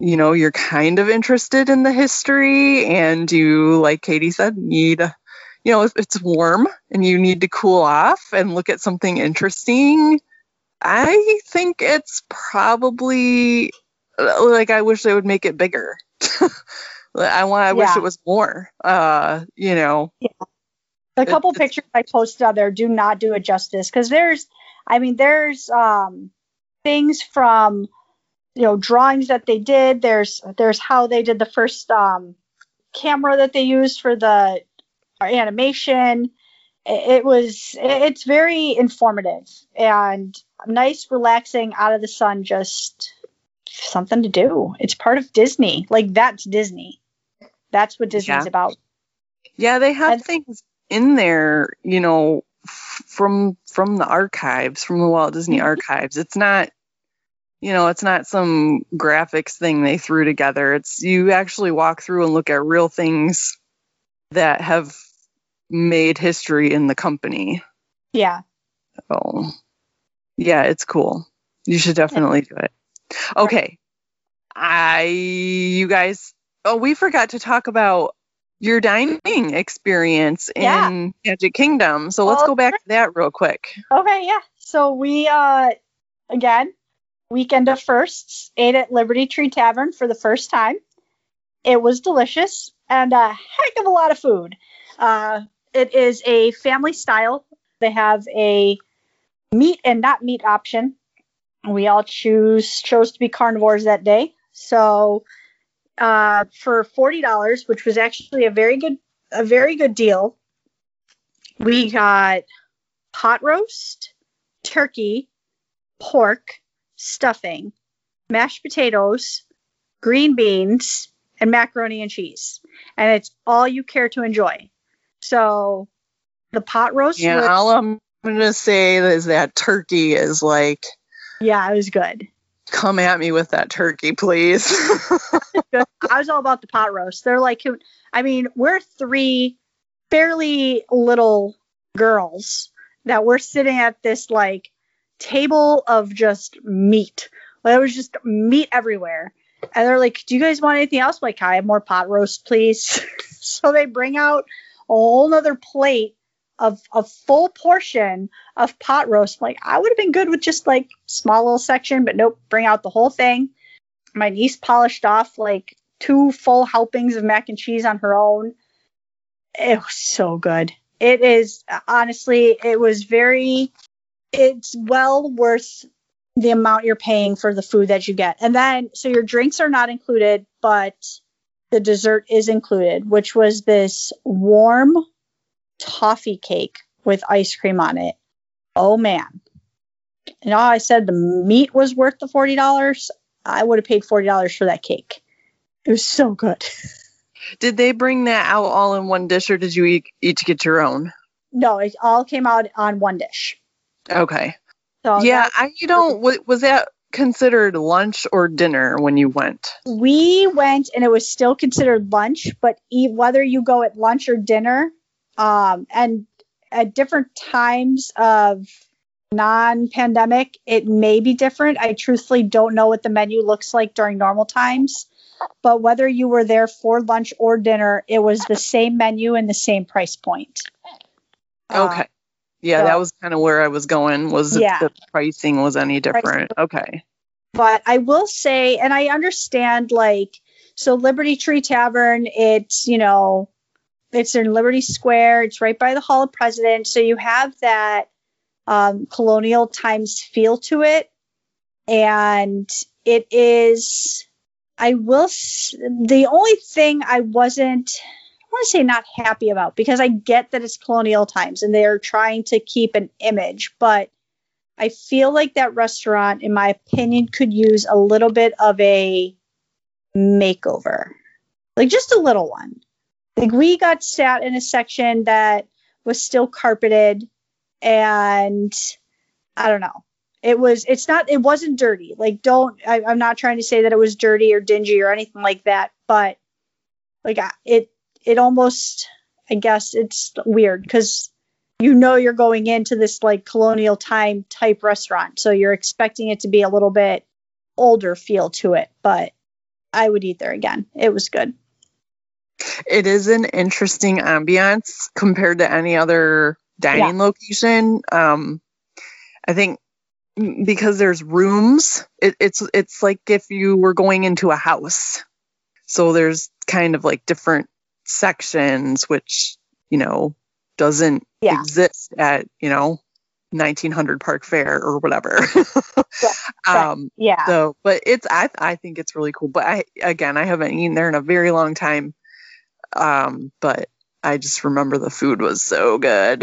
you know, you're kind of interested in the history and you, like Katie said, need, you know, if it's warm and you need to cool off and look at something interesting, I think it's probably like, I wish they would make it bigger. I want, I yeah. wish it was more, uh, you know, yeah. The couple it, pictures I posted out there do not do it justice. Cause there's, I mean, there's, um, things from, you know, drawings that they did. There's there's how they did the first um, camera that they used for the animation. It, it was it's very informative and nice, relaxing, out of the sun, just something to do. It's part of Disney. Like, that's Disney. That's what Disney's yeah. about. Yeah, they have and, things in there, you know, f- from from the archives, from the Walt Disney archives. It's not, you know, it's not some graphics thing they threw together. It's you actually walk through and look at real things that have made history in the company. Yeah. So, yeah, it's cool. You should definitely do it. Okay. I, you guys, oh, we forgot to talk about your dining experience in yeah. Magic Kingdom. So let's well, go back to that real quick. Okay, yeah. So we, uh, again, weekend of firsts, ate at Liberty Tree Tavern for the first time. It was delicious and a heck of a lot of food. Uh, it is a family style. They have a meat and not meat option. We all choose chose to be carnivores that day. So uh, for forty dollars, which was actually a very good a very good deal, we got pot roast, turkey, pork, stuffing, mashed potatoes, green beans, and macaroni and cheese. And it's all you care to enjoy. So the pot roast. Yeah, was, all I'm going to say is that turkey is like. Yeah, it was good. Come at me with that turkey, please. I was all about the pot roast. They're like, I mean, we're three fairly little girls that were sitting at this like table of just meat. There was just meat everywhere. And they're like, do you guys want anything else? I'm like, can I have more pot roast, please? So they bring out a whole nother plate of a full portion of pot roast. Like, I would have been good with just like small little section, but nope, bring out the whole thing. My niece polished off like two full helpings of mac and cheese on her own. It was so good. It is, honestly, it was very, it's well worth the amount you're paying for the food that you get. And then, so your drinks are not included, but the dessert is included, which was this warm toffee cake with ice cream on it. Oh man. And all I said, the meat was worth the forty dollars. I would have paid forty dollars for that cake. It was so good. Did they bring that out all in one dish or did you eat, each get your own? No, it all came out on one dish. Okay. So yeah, I, you don't, was that considered lunch or dinner when you went? We went and it was still considered lunch, but e- whether you go at lunch or dinner, Um, and at different times of non-pandemic, it may be different. I truthfully don't know what the menu looks like during normal times, but whether you were there for lunch or dinner, it was the same menu and the same price point. Okay. Uh, yeah, so, that was kind of where I was going, was yeah. if the pricing was any different. Price- okay. But I will say, and I understand, like, so Liberty Tree Tavern, it's, you know, it's in Liberty Square. It's right by the Hall of Presidents. So you have that um, colonial times feel to it. And it is, I will, s- the only thing I wasn't, I want to say not happy about, because I get that it's colonial times and they're trying to keep an image. But I feel like that restaurant, in my opinion, could use a little bit of a makeover, like just a little one. Like, we got sat in a section that was still carpeted and I don't know. It was, it's not, it wasn't dirty. Like, don't, I, I'm not trying to say that it was dirty or dingy or anything like that, but like it, it almost, I guess it's weird because you know, you're going into this like colonial time type restaurant. So you're expecting it to be a little bit older feel to it, but I would eat there again. It was good. It is an interesting ambiance compared to any other dining yeah. location. Um, I think because there's rooms, it, it's it's like if you were going into a house. So there's kind of like different sections, which, you know, doesn't yeah. exist at, you know, nineteen hundred Park Fair or whatever. yeah, um, yeah. So, but it's I I think it's really cool. But I again, I haven't eaten there in a very long time. Um, but I just remember the food was so good.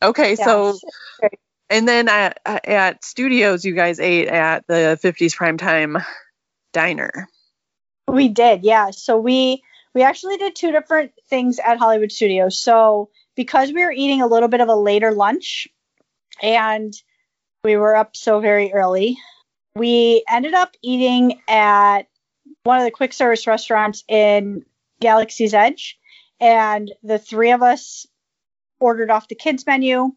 Okay, yeah, so, sure. And then at, at Studios, you guys ate at the fifties Primetime Diner. We did, yeah. So we we actually did two different things at Hollywood Studios. So because we were eating a little bit of a later lunch and we were up so very early, we ended up eating at one of the quick service restaurants in Galaxy's Edge. And the three of us ordered off the kids menu.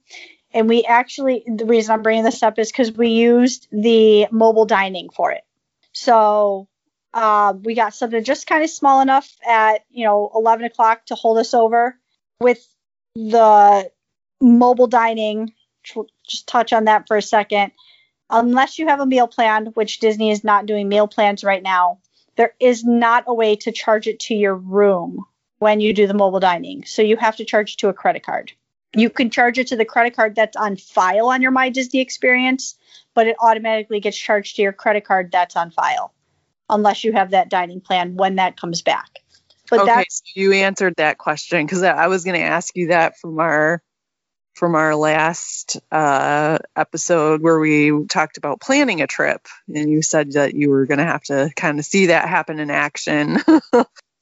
And we actually, the reason I'm bringing this up is because we used the mobile dining for it. So uh, we got something just kind of small enough at, you know, eleven o'clock to hold us over. With the mobile dining, just touch on that for a second. Unless you have a meal plan, which Disney is not doing meal plans right now, there is not a way to charge it to your room when you do the mobile dining. So you have to charge it to a credit card. You can charge it to the credit card that's on file on your My Disney Experience, but it automatically gets charged to your credit card that's on file, unless you have that dining plan when that comes back. But okay, that's, so you answered that question, because I was going to ask you that from our from our last uh, episode where we talked about planning a trip, and you said that you were going to have to kind of see that happen in action.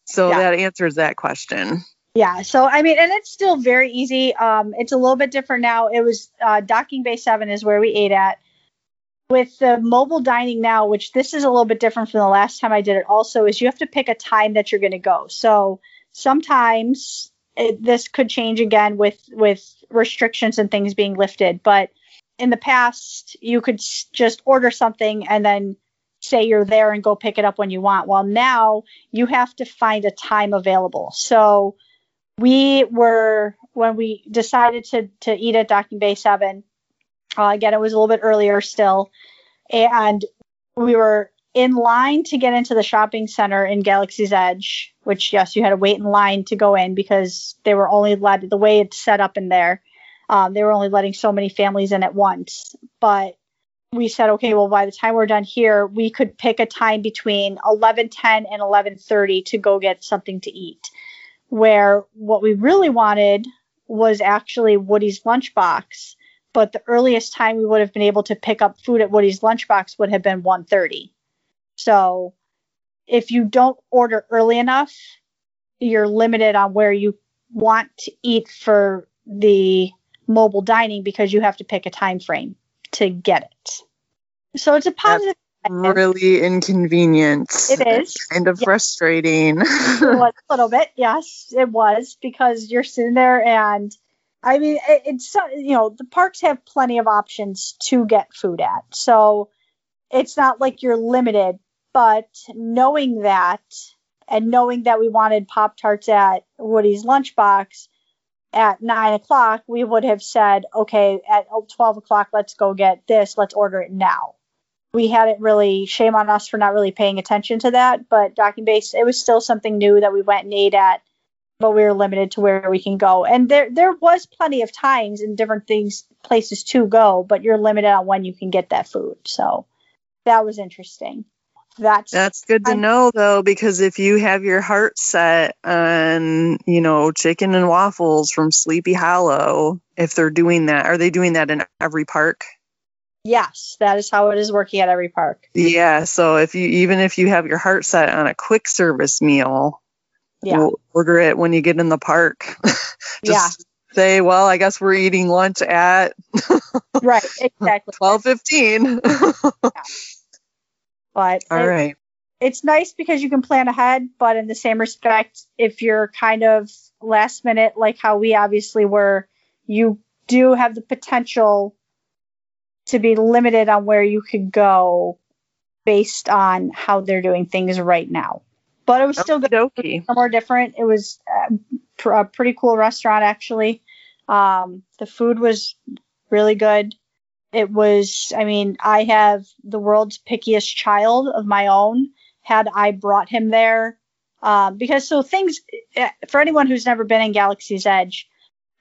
So yeah, that answers that question. Yeah, so I mean, and it's still very easy. Um, it's a little bit different now. It was uh, Docking Bay seven is where we ate at. With the mobile dining now, which this is a little bit different from the last time I did it also, is you have to pick a time that you're going to go. So sometimes it, this could change again with, with restrictions and things being lifted. But in the past, you could just order something and then say you're there and go pick it up when you want. Well, now you have to find a time available. So we were, when we decided to, to eat at Docking Bay seven, uh, again, it was a little bit earlier still, and we were in line to get into the shopping center in Galaxy's Edge, which, yes, you had to wait in line to go in because they were only let, the way it's set up in there, um, they were only letting so many families in at once. But we said, okay, well, by the time we're done here, we could pick a time between eleven ten and eleven thirty to go get something to eat. Where what we really wanted was actually Woody's Lunchbox, but the earliest time we would have been able to pick up food at Woody's Lunchbox would have been one thirty. So if you don't order early enough, you're limited on where you want to eat for the mobile dining because you have to pick a time frame to get it. So it's a positive. That's really inconvenient. It is. It's kind of yes. frustrating. It was a little bit, yes, it was, because you're sitting there and, I mean, it, it's, you know, the parks have plenty of options to get food at. So it's not like you're limited, but knowing that and knowing that we wanted Pop-Tarts at Woody's Lunchbox at nine o'clock, we would have said, okay, at twelve o'clock, let's go get this. Let's order it now. We hadn't really, shame on us for not really paying attention to that, but Docking Bay, it was still something new that we went and ate at, but we were limited to where we can go. And there there was plenty of times and different things, places to go, but you're limited on when you can get that food. So that was interesting. That's, That's good to I'm, know, though, because if you have your heart set on, you know, chicken and waffles from Sleepy Hollow, if they're doing that, are they doing that in every park? Yes, that is how it is working at every park. Yeah, so if you even if you have your heart set on a quick service meal, yeah, you'll order it when you get in the park. Just yeah. say, well, I guess we're eating lunch at right, exactly twelve fifteen. Yeah. But all it, right, it's nice because you can plan ahead. But in the same respect, if you're kind of last minute, like how we obviously were, you do have the potential to be limited on where you could go based on how they're doing things right now. But it was still good. Somewhere different. It was uh, pr- a pretty cool restaurant, actually. Um, the food was really good. It was, I mean, I have the world's pickiest child of my own. Had I brought him there, um, because so things, for anyone who's never been in Galaxy's Edge,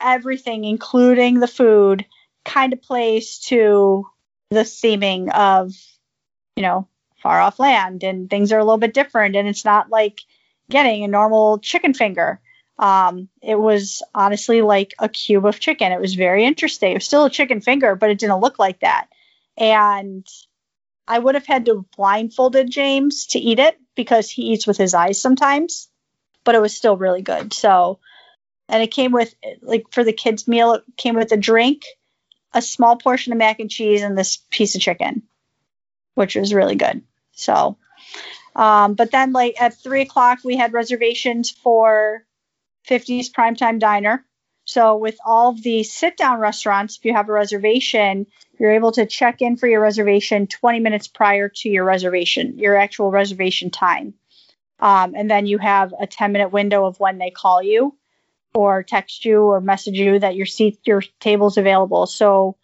everything, including the food, kind of plays to the theming of, you know, far off land, and things are a little bit different, and it's not like getting a normal chicken finger. Um, it was honestly like a cube of chicken. It was very interesting. It was still a chicken finger, but it didn't look like that. And I would have had to blindfolded James to eat it because he eats with his eyes sometimes, but it was still really good. So, and it came with, like, for the kids' meal, it came with a drink, a small portion of mac and cheese, and this piece of chicken, which was really good. So, um, but then, like, at three o'clock, we had reservations for fifties Primetime Diner. So with all of the sit-down restaurants, if you have a reservation, you're able to check in for your reservation twenty minutes prior to your reservation, your actual reservation time. Um, and then you have a ten-minute window of when they call you or text you or message you that your seat, your table's available. So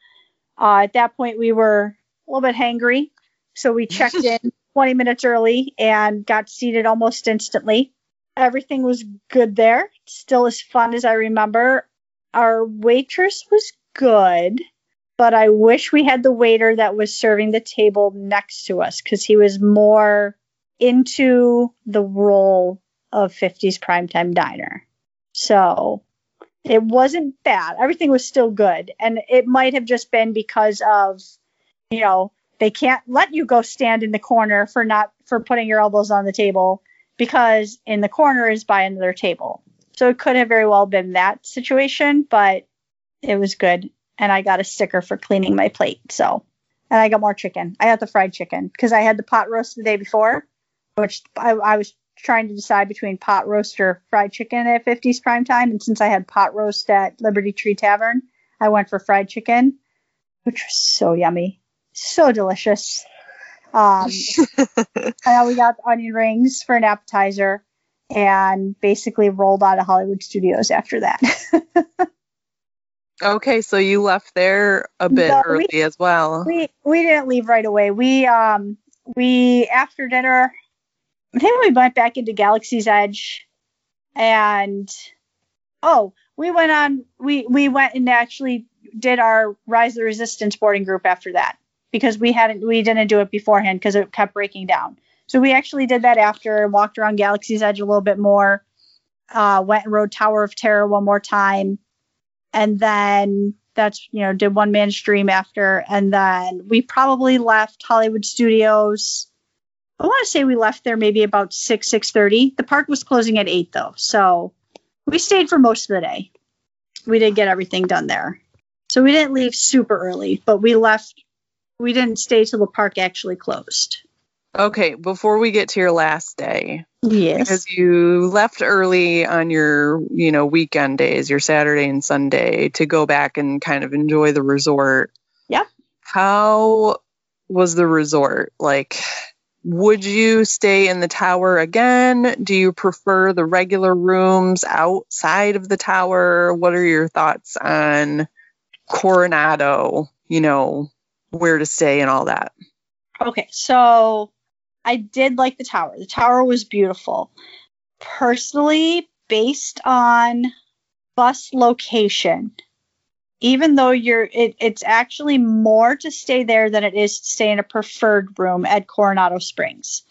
uh, at that point, we were a little bit hangry. So we checked in twenty minutes early and got seated almost instantly. Everything was good there. Still as fun as I remember. Our waitress was good, but I wish we had the waiter that was serving the table next to us because he was more into the role of fifties Primetime Diner. So it wasn't bad. Everything was still good. And it might have just been because of, you know, they can't let you go stand in the corner for not for putting your elbows on the table because in the corner is by another table. So it could have very well been that situation, but it was good. And I got a sticker for cleaning my plate. So, and I got more chicken. I got the fried chicken because I had the pot roast the day before, which I, I was trying to decide between pot roast or fried chicken at fifties Primetime. And since I had pot roast at Liberty Tree Tavern, I went for fried chicken, which was so yummy. So delicious. Um, and we got onion rings for an appetizer and basically rolled out of Hollywood Studios after that. Okay, so you left there a bit no, early we, as well. We we didn't leave right away. We um we after dinner, I think we went back into Galaxy's Edge, and oh, we went on we we went and actually did our Rise of the Resistance boarding group after that because we hadn't we didn't do it beforehand because it kept breaking down. So we actually did that after and walked around Galaxy's Edge a little bit more. Uh, went and rode Tower of Terror one more time. And then that's, you know, did One Man's Dream after. And then we probably left Hollywood Studios. I want to say we left there maybe about six, six thirty. The park was closing at eight, though. So we stayed for most of the day. We did get everything done there. So we didn't leave super early, but we left. We didn't stay till the park actually closed. Okay, before we get to your last day. Yes. Because you left early on your, you know, weekend days, your Saturday and Sunday, to go back and kind of enjoy the resort. Yep. How was the resort? Like, would you stay in the tower again? Do you prefer the regular rooms outside of the tower? What are your thoughts on Coronado, you know, where to stay and all that? Okay, so I did like the tower. The tower was beautiful. Personally, based on bus location, even though you're, it, it's actually more to stay there than it is to stay in a preferred room at Coronado Springs.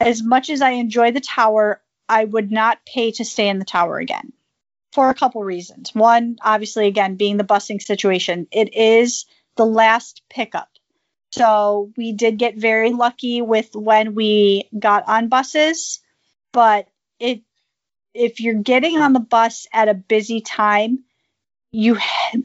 As much as I enjoy the tower, I would not pay to stay in the tower again for a couple reasons. One, obviously, again, being the busing situation, it is the last pickup. So we did get very lucky with when we got on buses, but it, if you're getting on the bus at a busy time, you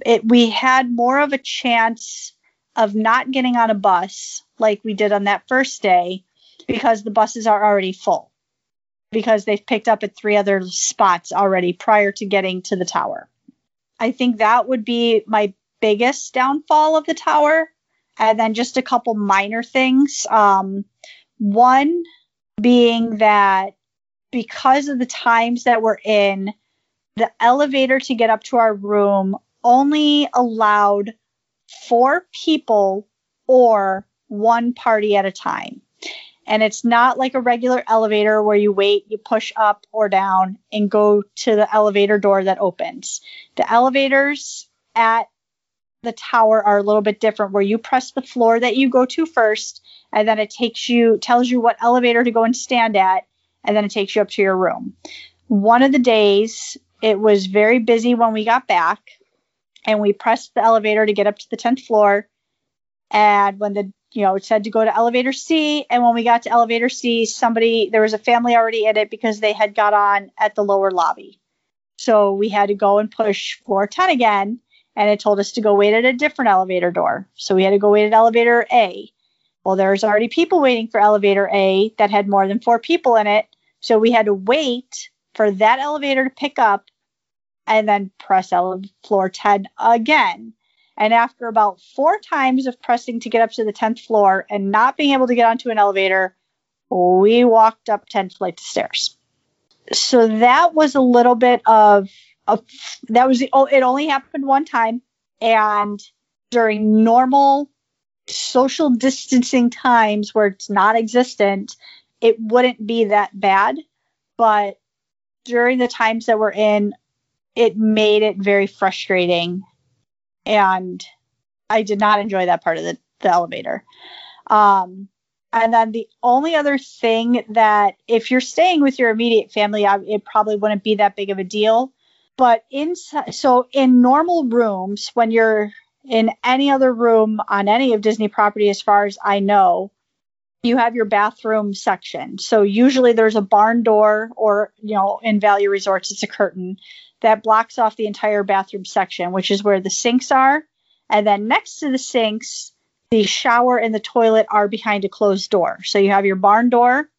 it, we had more of a chance of not getting on a bus like we did on that first day because the buses are already full because they've picked up at three other spots already prior to getting to the tower. I think that would be my biggest downfall of the tower. And then just a couple minor things. Um, one being that because of the times that we're in, the elevator to get up to our room only allowed four people or one party at a time. And it's not like a regular elevator where you wait, you push up or down and go to the elevator door that opens. The elevators at the tower are a little bit different where you press the floor that you go to first and then it takes you, tells you what elevator to go and stand at, and then it takes you up to your room. One of the days, it was very busy when we got back and we pressed the elevator to get up to the tenth floor. And when the you know, it said to go to elevator C. And when we got to elevator C, somebody, there was a family already in it because they had got on at the lower lobby. So we had to go and push four ten again. And it told us to go wait at a different elevator door. So we had to go wait at elevator A. Well, there was already people waiting for elevator A that had more than four people in it. So we had to wait for that elevator to pick up and then press ele- floor ten again. And after about four times of pressing to get up to the tenth floor and not being able to get onto an elevator, we walked up ten flights of stairs. So that was a little bit of, of that was the, oh, it only happened one time. And during normal social distancing times where it's non-existent, it wouldn't be that bad. But during the times that we're in, it made it very frustrating. And I did not enjoy that part of the, the elevator. Um, and then the only other thing that if you're staying with your immediate family, I, it probably wouldn't be that big of a deal. But in, so in normal rooms, when you're in any other room on any of Disney property, as far as I know, you have your bathroom section. So usually there's a barn door or, you know, in value resorts, it's a curtain that blocks off the entire bathroom section, which is where the sinks are. And then next to the sinks, the shower and the toilet are behind a closed door. So you have your barn door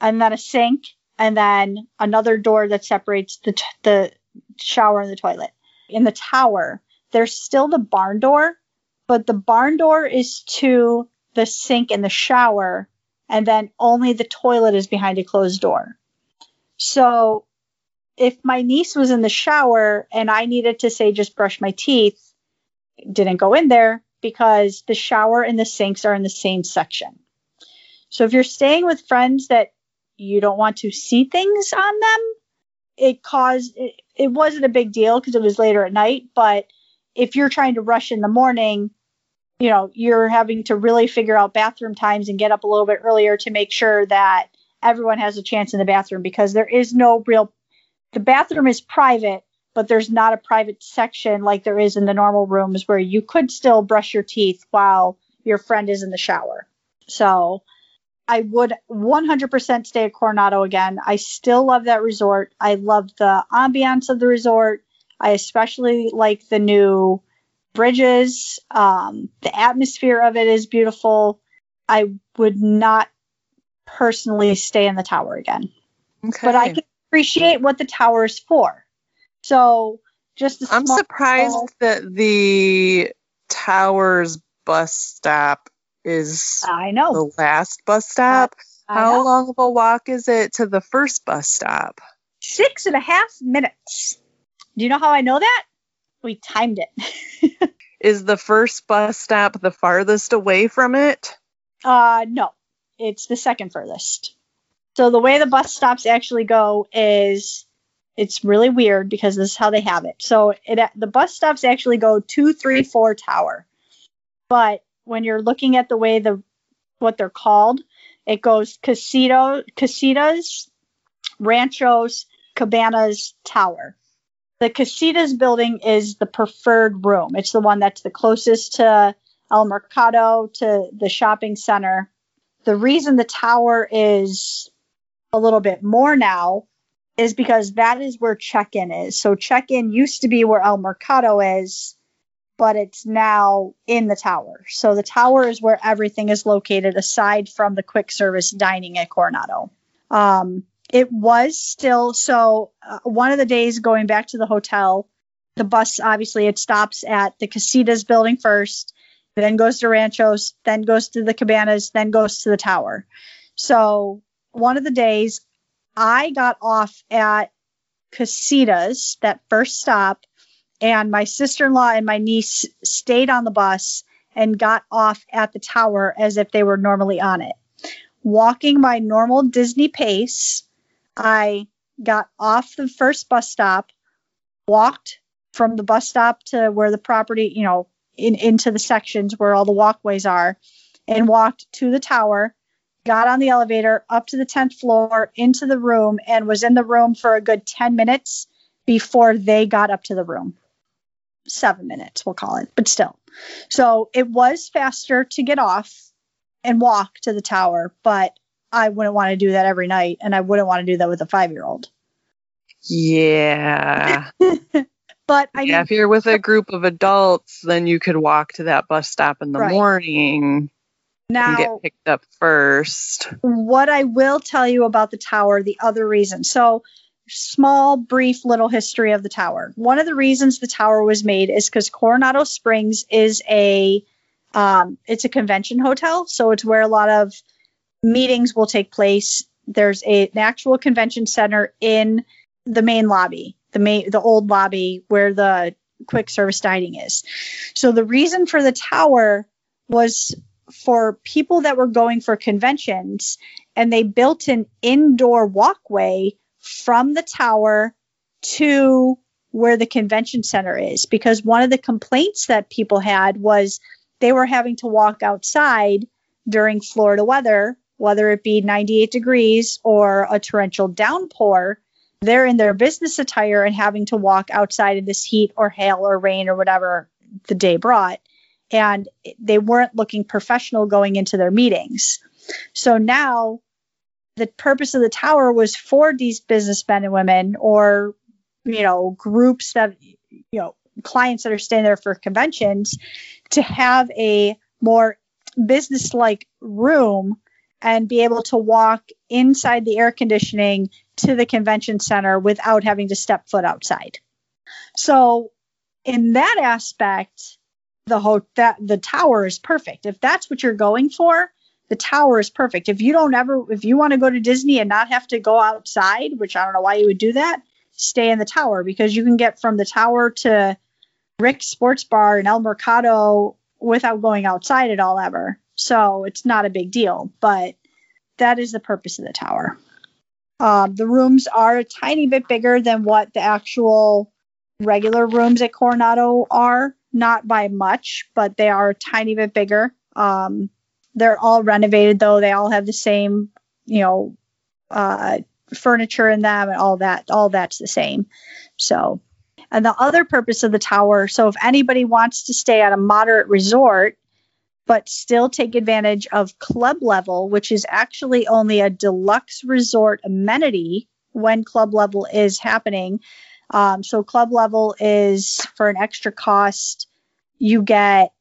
and then a sink and then another door that separates the t- the shower and the toilet. In the tower, there's still the barn door, but the barn door is to the sink and the shower, and then only the toilet is behind a closed door. So if my niece was in the shower and I needed to say, just brush my teeth, didn't go in there because the shower and the sinks are in the same section. So if you're staying with friends that you don't want to see things on them, it caused, it, it wasn't a big deal because it was later at night. But if you're trying to rush in the morning, you know, you're having to really figure out bathroom times and get up a little bit earlier to make sure that everyone has a chance in the bathroom, because there is no real, the bathroom is private, but there's not a private section like there is in the normal rooms where you could still brush your teeth while your friend is in the shower. So I would one hundred percent stay at Coronado again. I still love that resort. I love the ambiance of the resort. I especially like the new bridges. Um, the atmosphere of it is beautiful. I would not personally stay in the tower again. Okay. But I can appreciate what the tower is for. So just a I'm surprised hall. that the tower's bus stop is I know. the last bus stop. I, I How know. long of a walk is it to the first bus stop? Six and a half minutes. Do you know how I know that? We timed it. Is the first bus stop the farthest away from it? Uh, no, it's the second furthest. So the way the bus stops actually go is, it's really weird because this is how they have it. So it, the bus stops actually go two, three, four tower. But when you're looking at the way the, what they're called, it goes Casito, Casitas, Ranchos, Cabanas, Tower. The Casitas building is the preferred room. It's the one that's the closest to El Mercado, to the shopping center. The reason the tower is a little bit more now is because that is where check-in is. So check-in used to be where El Mercado is, but it's now in the tower. So the tower is where everything is located aside from the quick service dining at Coronado. Um, it was still, so uh, one of the days going back to the hotel, the bus, obviously it stops at the Casitas building first, then goes to Ranchos, then goes to the Cabanas, then goes to the tower. So one of the days, I got off at Casitas, that first stop, and my sister-in-law and my niece stayed on the bus and got off at the tower as if they were normally on it. Walking my normal Disney pace, I got off the first bus stop, walked from the bus stop to where the property, you know, in, into the sections where all the walkways are, and walked to the tower. Got on the elevator up to the tenth floor into the room and was in the room for a good ten minutes before they got up to the room. seven minutes, we'll call it, but still. So it was faster to get off and walk to the tower, but I wouldn't want to do that every night, and I wouldn't want to do that with a five-year-old. Yeah. But I yeah, mean, if you're with a group of adults, then you could walk to that bus stop in the right. morning now, and get picked up first. What I will tell you about the tower, the other reason. So small, brief little history of the tower. One of the reasons the tower was made is because Coronado Springs is a um, it's a convention hotel. So it's where a lot of meetings will take place. There's a, an actual convention center in the main lobby, the main, the old lobby where the quick service dining is. So the reason for the tower was for people that were going for conventions, and they built an indoor walkway from the tower to where the convention center is, because one of the complaints that people had was they were having to walk outside during Florida weather, whether it be ninety-eight degrees or a torrential downpour. They're in their business attire and having to walk outside in this heat or hail or rain or whatever the day brought. And they weren't looking professional going into their meetings. So now the purpose of the tower was for these businessmen and women, or, you know, groups that, you know, clients that are staying there for conventions, to have a more business-like room and be able to walk inside the air conditioning to the convention center without having to step foot outside. So in that aspect, the whole, that the tower is perfect. If that's what you're going for, the tower is perfect. If you don't ever, if you want to go to Disney and not have to go outside, which I don't know why you would do that, stay in the tower, because you can get from the tower to Rick's Sports Bar and El Mercado without going outside at all ever. So it's not a big deal, but that is the purpose of the tower. Um, the rooms are a tiny bit bigger than what the actual regular rooms at Coronado are. Not by much, but they are a tiny bit bigger. Um, they're all renovated, though. They all have the same, you know, uh, furniture in them and all that. All that's the same. So, and the other purpose of the tower, so if anybody wants to stay at a moderate resort, but still take advantage of club level, which is actually only a deluxe resort amenity when club level is happening. Um, so club level is for an extra cost. You get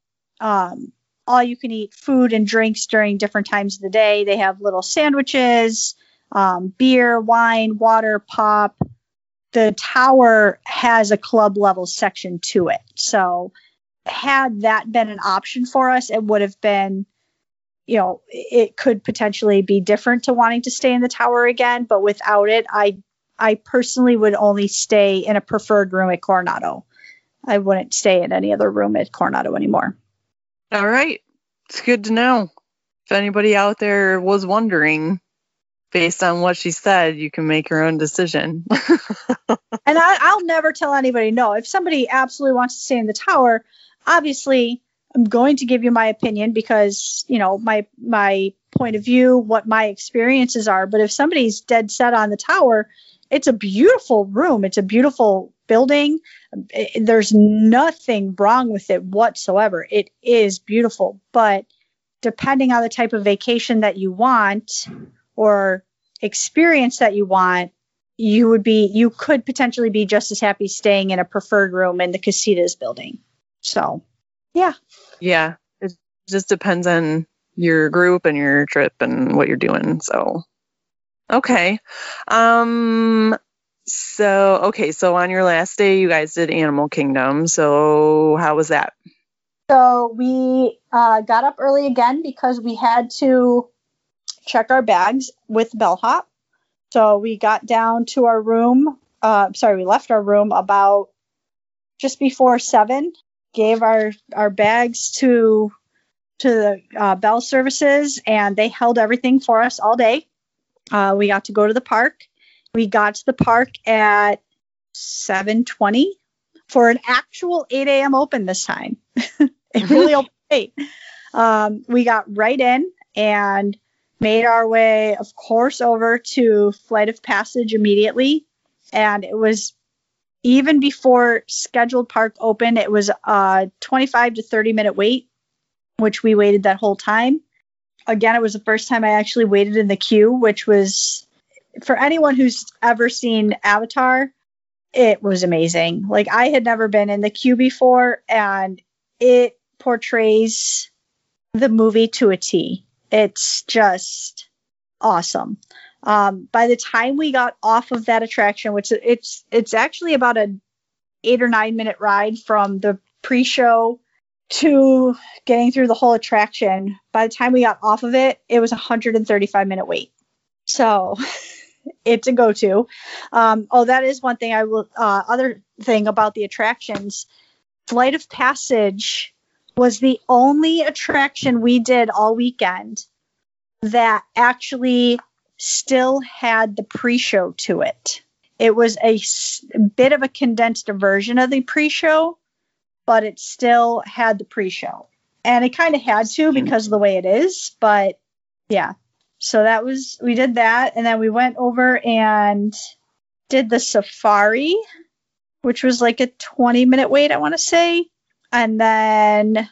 um, all you can eat food and drinks during different times of the day. They have little sandwiches, um, beer, wine, water, pop. The tower has a club level section to it. So had that been an option for us, it would have been, you know, it could potentially be different to wanting to stay in the tower again. But without it, I I personally would only stay in a preferred room at Coronado. I wouldn't stay in any other room at Coronado anymore. All right. It's good to know. If anybody out there was wondering, based on what she said, you can make your own decision. And I, I'll never tell anybody no. If somebody absolutely wants to stay in the tower, obviously, I'm going to give you my opinion because, you know, my my point of view, what my experiences are. But if somebody's dead set on the tower, it's a beautiful room. It's a beautiful building. It, there's nothing wrong with it whatsoever. It is beautiful. But depending on the type of vacation that you want or experience that you want, you would be, you could potentially be just as happy staying in a preferred room in the Casitas building. So, yeah. Yeah. It just depends on your group and your trip and what you're doing. So, okay. Um, so, okay. So on your last day, you guys did Animal Kingdom. So how was that? So we uh, got up early again because we had to check our bags with bellhop. So we got down to our room. Uh, sorry, we left our room about just before seven. Gave our, our bags to to the uh, bell services, and they held everything for us all day. Uh, we got to go to the park. We got to the park at seven twenty for an actual eight a.m. open this time. It really opened late. Um, we got right in and made our way, of course, over to Flight of Passage immediately, and it was even before scheduled park open, it was a twenty-five to thirty minute wait, which we waited that whole time. Again, it was the first time I actually waited in the queue, which was, for anyone who's ever seen Avatar, it was amazing. Like, I had never been in the queue before, and it portrays the movie to a T. It's just awesome. Um, by the time we got off of that attraction, which it's it's actually about an eight or nine minute ride from the pre-show to getting through the whole attraction, by the time we got off of it, it was a one hundred thirty-five minute wait. So it's a go-to. Um, oh, that is one thing I will. Uh, other thing about the attractions, Flight of Passage was the only attraction we did all weekend that actually still had the pre-show to it. It was a s- bit of a condensed version of the pre-show, but it still had the pre-show. And it kind of had to because of the way it is. But yeah, so that was, we did that. And then we went over and did the safari, which was like a twenty minute wait, I want to say. And then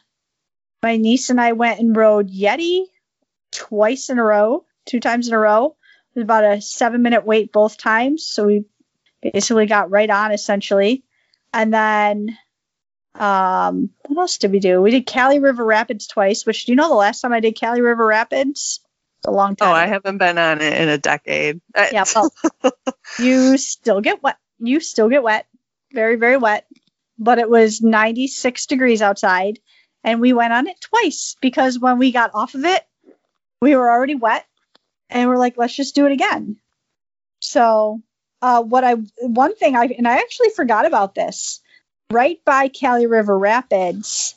my niece and I went and rode Yeti twice in a row, two times in a row. It was about a seven minute wait both times. So we basically got right on, essentially. And then um, what else did we do? We did Kali River Rapids twice, which, do you know, the last time I did Kali River Rapids, a long time. Oh, I ago. haven't been on it in a decade. Yeah, well, you still get wet. You still get wet. Very, very wet. But it was ninety-six degrees outside, and we went on it twice because when we got off of it, we were already wet, and we're like, let's just do it again. So uh, what I one thing I and I actually forgot about this. Right by Kali River Rapids,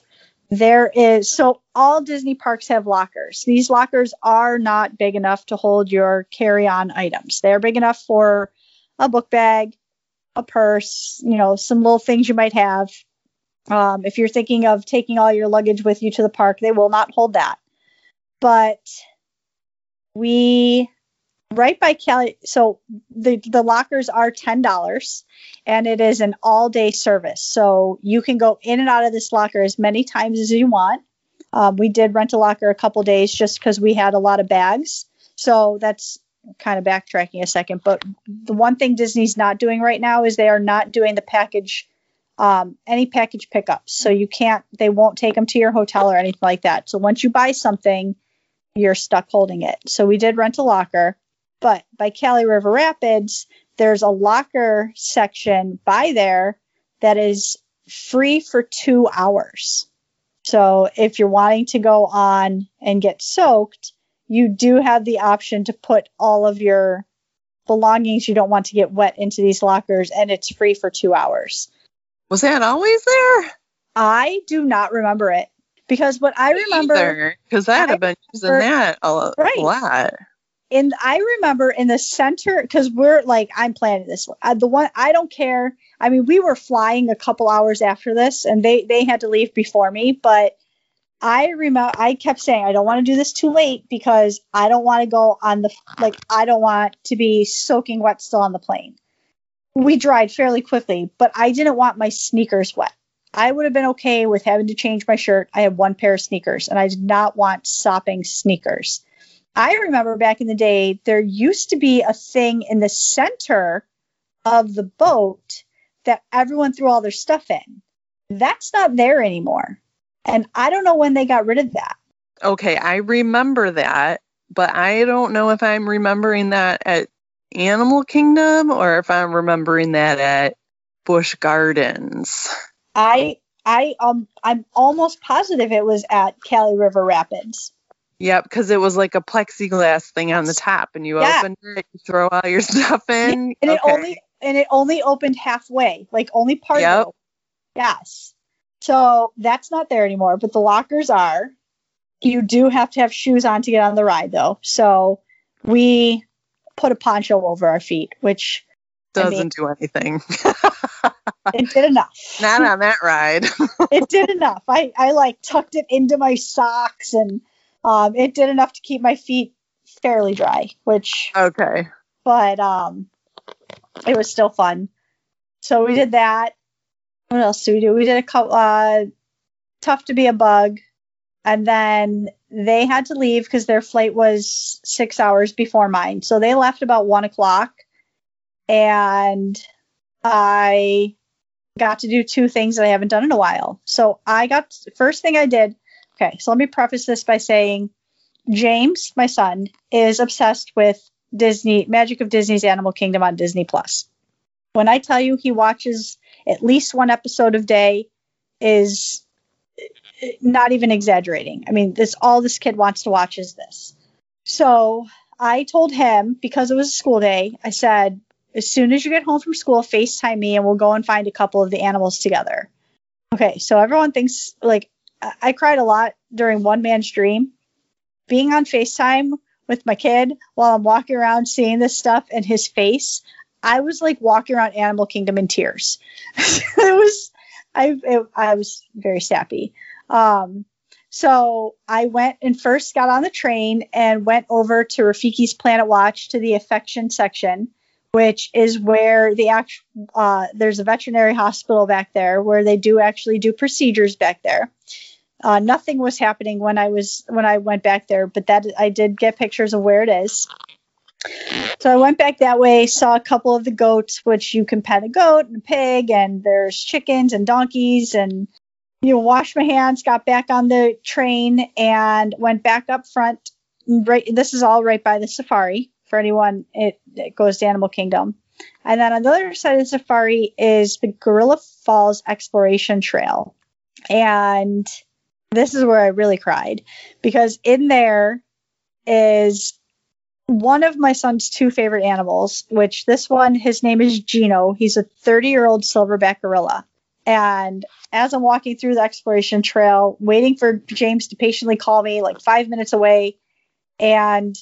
there is, so all Disney parks have lockers. These lockers are not big enough to hold your carry-on items. They're big enough for a book bag, a purse, you know, some little things you might have. Um, if you're thinking of taking all your luggage with you to the park, they will not hold that. But we, right by Cali, so the, the lockers are ten dollars, and it is an all-day service. So you can go in and out of this locker as many times as you want. Um, we did rent a locker a couple days just because we had a lot of bags. So that's kind of backtracking a second. But the one thing Disney's not doing right now is they are not doing the package, um, any package pickups. So you can't, they won't take them to your hotel or anything like that. So once you buy something, you're stuck holding it. So we did rent a locker. But by Kali River Rapids, there's a locker section by there that is free for two hours. So if you're wanting to go on and get soaked, you do have the option to put all of your belongings you don't want to get wet into these lockers, and it's free for two hours. Was that always there? I do not remember it. Because what I remember... Because I'd have been using that a lot. Right. And I remember in the center, because we're like, I'm planning this. I, the one, I don't care. I mean, we were flying a couple hours after this, and they, they had to leave before me. But I remember, I kept saying, I don't want to do this too late because I don't want to go on the, like, I don't want to be soaking wet still on the plane. We dried fairly quickly, but I didn't want my sneakers wet. I would have been okay with having to change my shirt. I had one pair of sneakers, and I did not want sopping sneakers. I remember back in the day, there used to be a thing in the center of the boat that everyone threw all their stuff in. That's not there anymore. And I don't know when they got rid of that. Okay, I remember that, but I don't know if I'm remembering that at Animal Kingdom or if I'm remembering that at Busch Gardens. I I um I'm almost positive it was at Kali River Rapids. Yep, because it was like a plexiglass thing on the top, and you yeah. opened it, you throw all your stuff in. And okay. it only and it only opened halfway, like only part yep. of it. Yes. So that's not there anymore, but the lockers are. You do have to have shoes on to get on the ride though. So we put a poncho over our feet, which doesn't I mean, do anything. It did enough. Not on that ride. It did enough. I, I like tucked it into my socks, and um, it did enough to keep my feet fairly dry, which. Okay. But um, it was still fun. So we did that. What else did we do? We did a couple, uh, Tough to Be a Bug. And then they had to leave because their flight was six hours before mine. So they left about one o'clock. And I got to do two things that I haven't done in a while. So I got, first thing I did, okay, so let me preface this by saying James, my son, is obsessed with Disney, Magic of Disney's Animal Kingdom on Disney Plus. When I tell you he watches at least one episode a day, is not even exaggerating. I mean, this all this kid wants to watch is this. So I told him, because it was a school day, I said, as soon as you get home from school, FaceTime me and we'll go and find a couple of the animals together. Okay, so everyone thinks, like, I, I cried a lot during One Man's Dream. Being on FaceTime with my kid while I'm walking around seeing this stuff and his face, I was like walking around Animal Kingdom in tears. It was, I, it, I was very sappy. Um, so I went and first got on the train and went over to Rafiki's Planet Watch to the affection section, which is where the actual, uh, there's a veterinary hospital back there where they do actually do procedures back there. Uh, nothing was happening when I was, when I went back there, but that I did get pictures of where it is. So I went back that way, saw a couple of the goats, which you can pet a goat and a pig, and there's chickens and donkeys, and, you know, washed my hands, got back on the train and went back up front. Right. This is all right by the safari for anyone. It, it goes to Animal Kingdom. And then on the other side of the safari is the Gorilla Falls Exploration Trail. And this is where I really cried, because in there is one of my son's two favorite animals, which this one, his name is Gino. He's a thirty-year-old silverback gorilla. And as I'm walking through the exploration trail, waiting for James to patiently call me, like five minutes away, and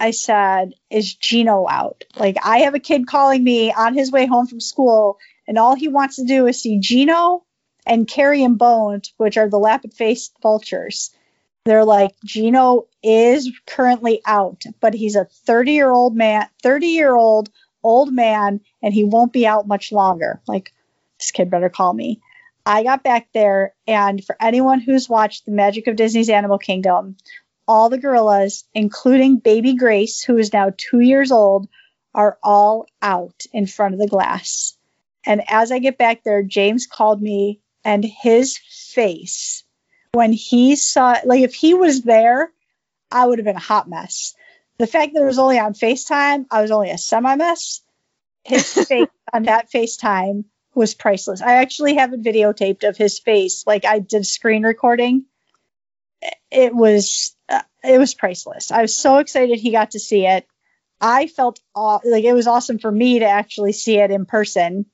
I said, is Gino out? Like, I have a kid calling me on his way home from school, and all he wants to do is see Gino and Carrion Bones, which are the lapid-faced vultures. They're like, Gino is currently out, but he's a thirty-year-old man, thirty-year-old old man, and he won't be out much longer. Like, this kid better call me. I got back there, and for anyone who's watched The Magic of Disney's Animal Kingdom, all the gorillas, including baby Grace, who is now two years old, are all out in front of the glass. And as I get back there, James called me, and his face, when he saw, like, if he was there, I would have been a hot mess. The fact that it was only on FaceTime, I was only a semi-mess. His face on that FaceTime was priceless. I actually have it videotaped of his face. Like, I did screen recording. It was, uh, it was priceless. I was so excited he got to see it. I felt aw- like it was awesome for me to actually see it in person,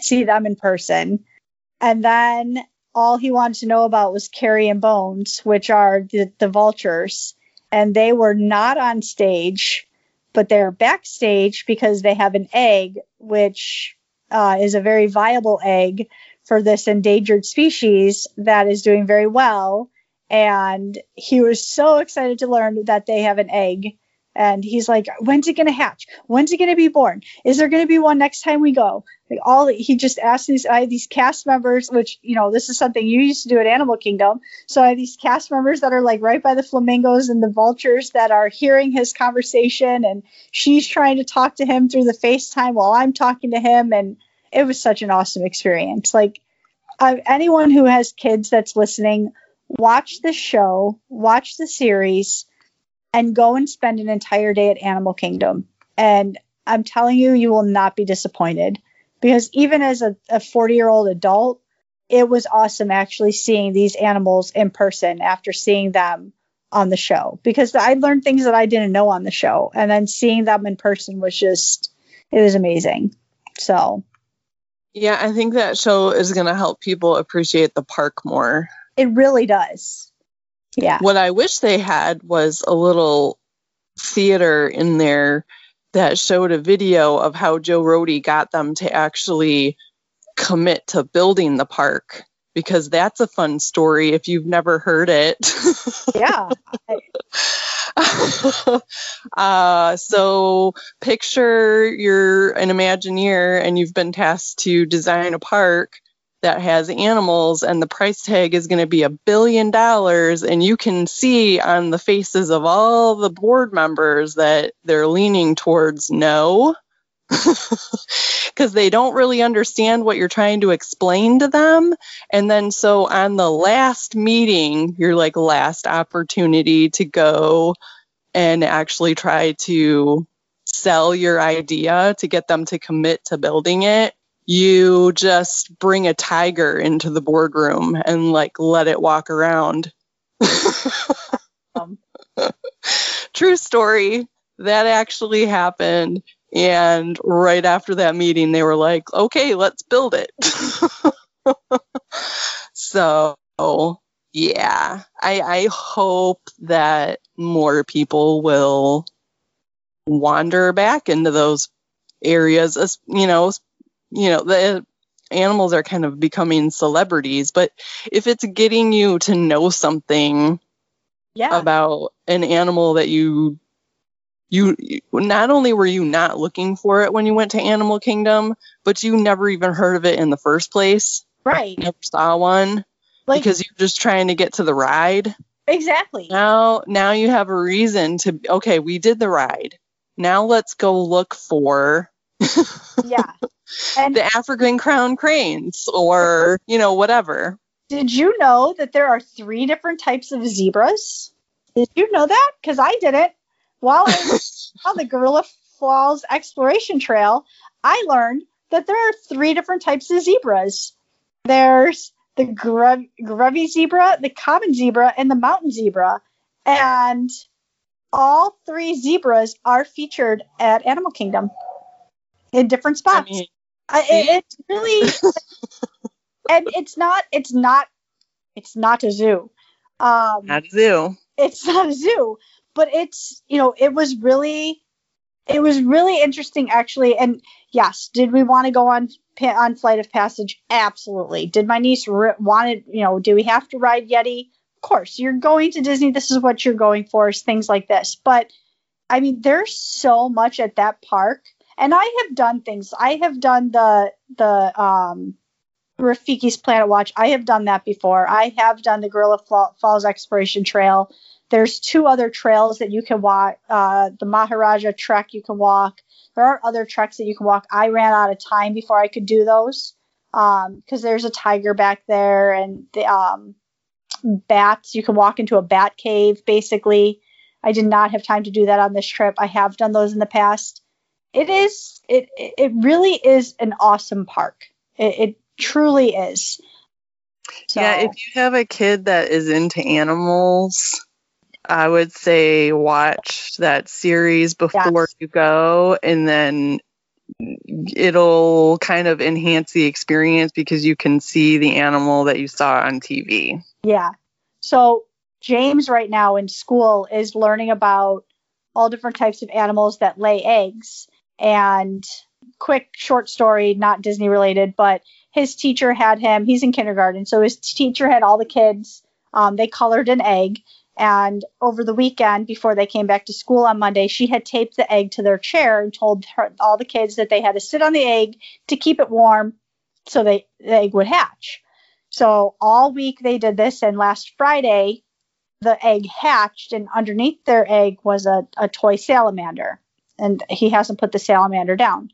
see them in person. And then all he wanted to know about was Carrion Bones, which are the, the vultures. And they were not on stage, but they're backstage because they have an egg, which uh, is a very viable egg for this endangered species that is doing very well. And he was so excited to learn that they have an egg. And he's like, when's it going to hatch? When's it going to be born? Is there going to be one next time we go? Like, all he just asked these, I had these cast members, which, you know, this is something you used to do at Animal Kingdom. So I had these cast members that are like right by the flamingos and the vultures that are hearing his conversation. And she's trying to talk to him through the FaceTime while I'm talking to him. And it was such an awesome experience. Like, I've, anyone who has kids that's listening, watch the show, watch the series, and go and spend an entire day at Animal Kingdom. And I'm telling you, you will not be disappointed. Because even as a forty-year-old adult, it was awesome actually seeing these animals in person after seeing them on the show. Because I learned things that I didn't know on the show. And then seeing them in person was just, it was amazing. So. Yeah, I think that show is going to help people appreciate the park more. It really does. Yeah. What I wish they had was a little theater in there that showed a video of how Joe Rohde got them to actually commit to building the park because that's a fun story if you've never heard it. Yeah. uh, so picture you're an Imagineer and you've been tasked to design a park that has animals, and the price tag is going to be a billion dollars. And you can see on the faces of all the board members that they're leaning towards no, because they don't really understand what you're trying to explain to them. And then so on the last meeting, you're like last opportunity to go and actually try to sell your idea to get them to commit to building it. You just bring a tiger into the boardroom and like let it walk around. um. True story. That actually happened. And right after that meeting, they were like, okay, let's build it. So, yeah, I, I hope that more people will wander back into those areas, as, you know, you know, the animals are kind of becoming celebrities, but if it's getting you to know something yeah. about an animal that you You not only were you not looking for it when you went to Animal Kingdom, but you never even heard of it in the first place. Right. You never saw one, like, because you're just trying to get to the ride. Exactly. Now, now you have a reason to, okay, we did the ride. Now let's go look for yeah. and the African crowned cranes or, you know, whatever. Did you know that there are three different types of zebras? Did you know that? Because I didn't. While I was on the Gorilla Falls Exploration Trail, I learned that there are three different types of zebras. There's the grub, grubby zebra, the common zebra, and the mountain zebra. And all three zebras are featured at Animal Kingdom in different spots. I mean, I, it, it's really, and it's not, it's not, it's not a zoo. Um, not a zoo. It's not a zoo. But it's, you know, it was really, it was really interesting, actually. And yes, did we want to go on on Flight of Passage? Absolutely. Did my niece re- wanted, you know, do we have to ride Yeti? Of course. You're going to Disney. This is what you're going for, is things like this. But, I mean, there's so much at that park. And I have done things. I have done the, the um, Rafiki's Planet Watch. I have done that before. I have done the Gorilla Falls Exploration Trail. There's two other trails that you can walk. Uh, the Maharaja Trek you can walk. There are other treks that you can walk. I ran out of time before I could do those because um, there's a tiger back there and the um, bats. You can walk into a bat cave, basically. I did not have time to do that on this trip. I have done those in the past. It is. It it really is an awesome park. It, it truly is. So, yeah, if you have a kid that is into animals, I would say watch that series before yes. you go, and then it'll kind of enhance the experience because you can see the animal that you saw on T V. Yeah. So James right now in school is learning about all different types of animals that lay eggs. And quick short story, not Disney related, but his teacher had him, he's in kindergarten. So his teacher had all the kids, um, they colored an egg. And over the weekend, before they came back to school on Monday, she had taped the egg to their chair and told her, all the kids that they had to sit on the egg to keep it warm so they, the egg would hatch. So all week they did this, and last Friday, the egg hatched, and underneath their egg was a, a toy salamander, and he hasn't put the salamander down.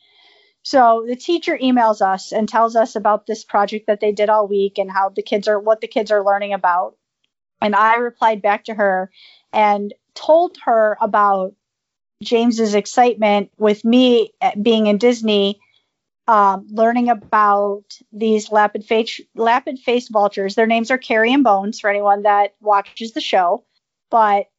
So the teacher emails us and tells us about this project that they did all week and how the kids are, what the kids are learning about. And I replied back to her and told her about James's excitement with me being in Disney, um, learning about these lapid-faced lapid face vultures. Their names are Carrie and Bones for anyone that watches the show. But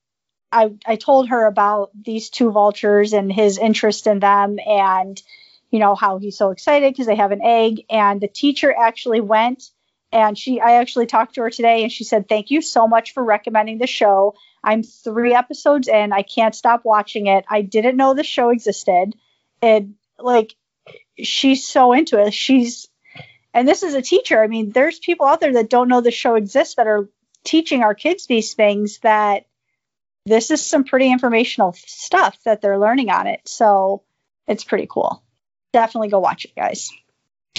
I, I told her about these two vultures and his interest in them and, you know, how he's so excited because they have an egg. And the teacher actually went. And she, I actually talked to her today, and she said, thank you so much for recommending the show. I'm three episodes in. I can't stop watching it. I didn't know the show existed. And, like, she's so into it. She's, And this is a teacher. I mean, there's people out there that don't know the show exists that are teaching our kids these things, that this is some pretty informational stuff that they're learning on it. So it's pretty cool. Definitely go watch it, guys.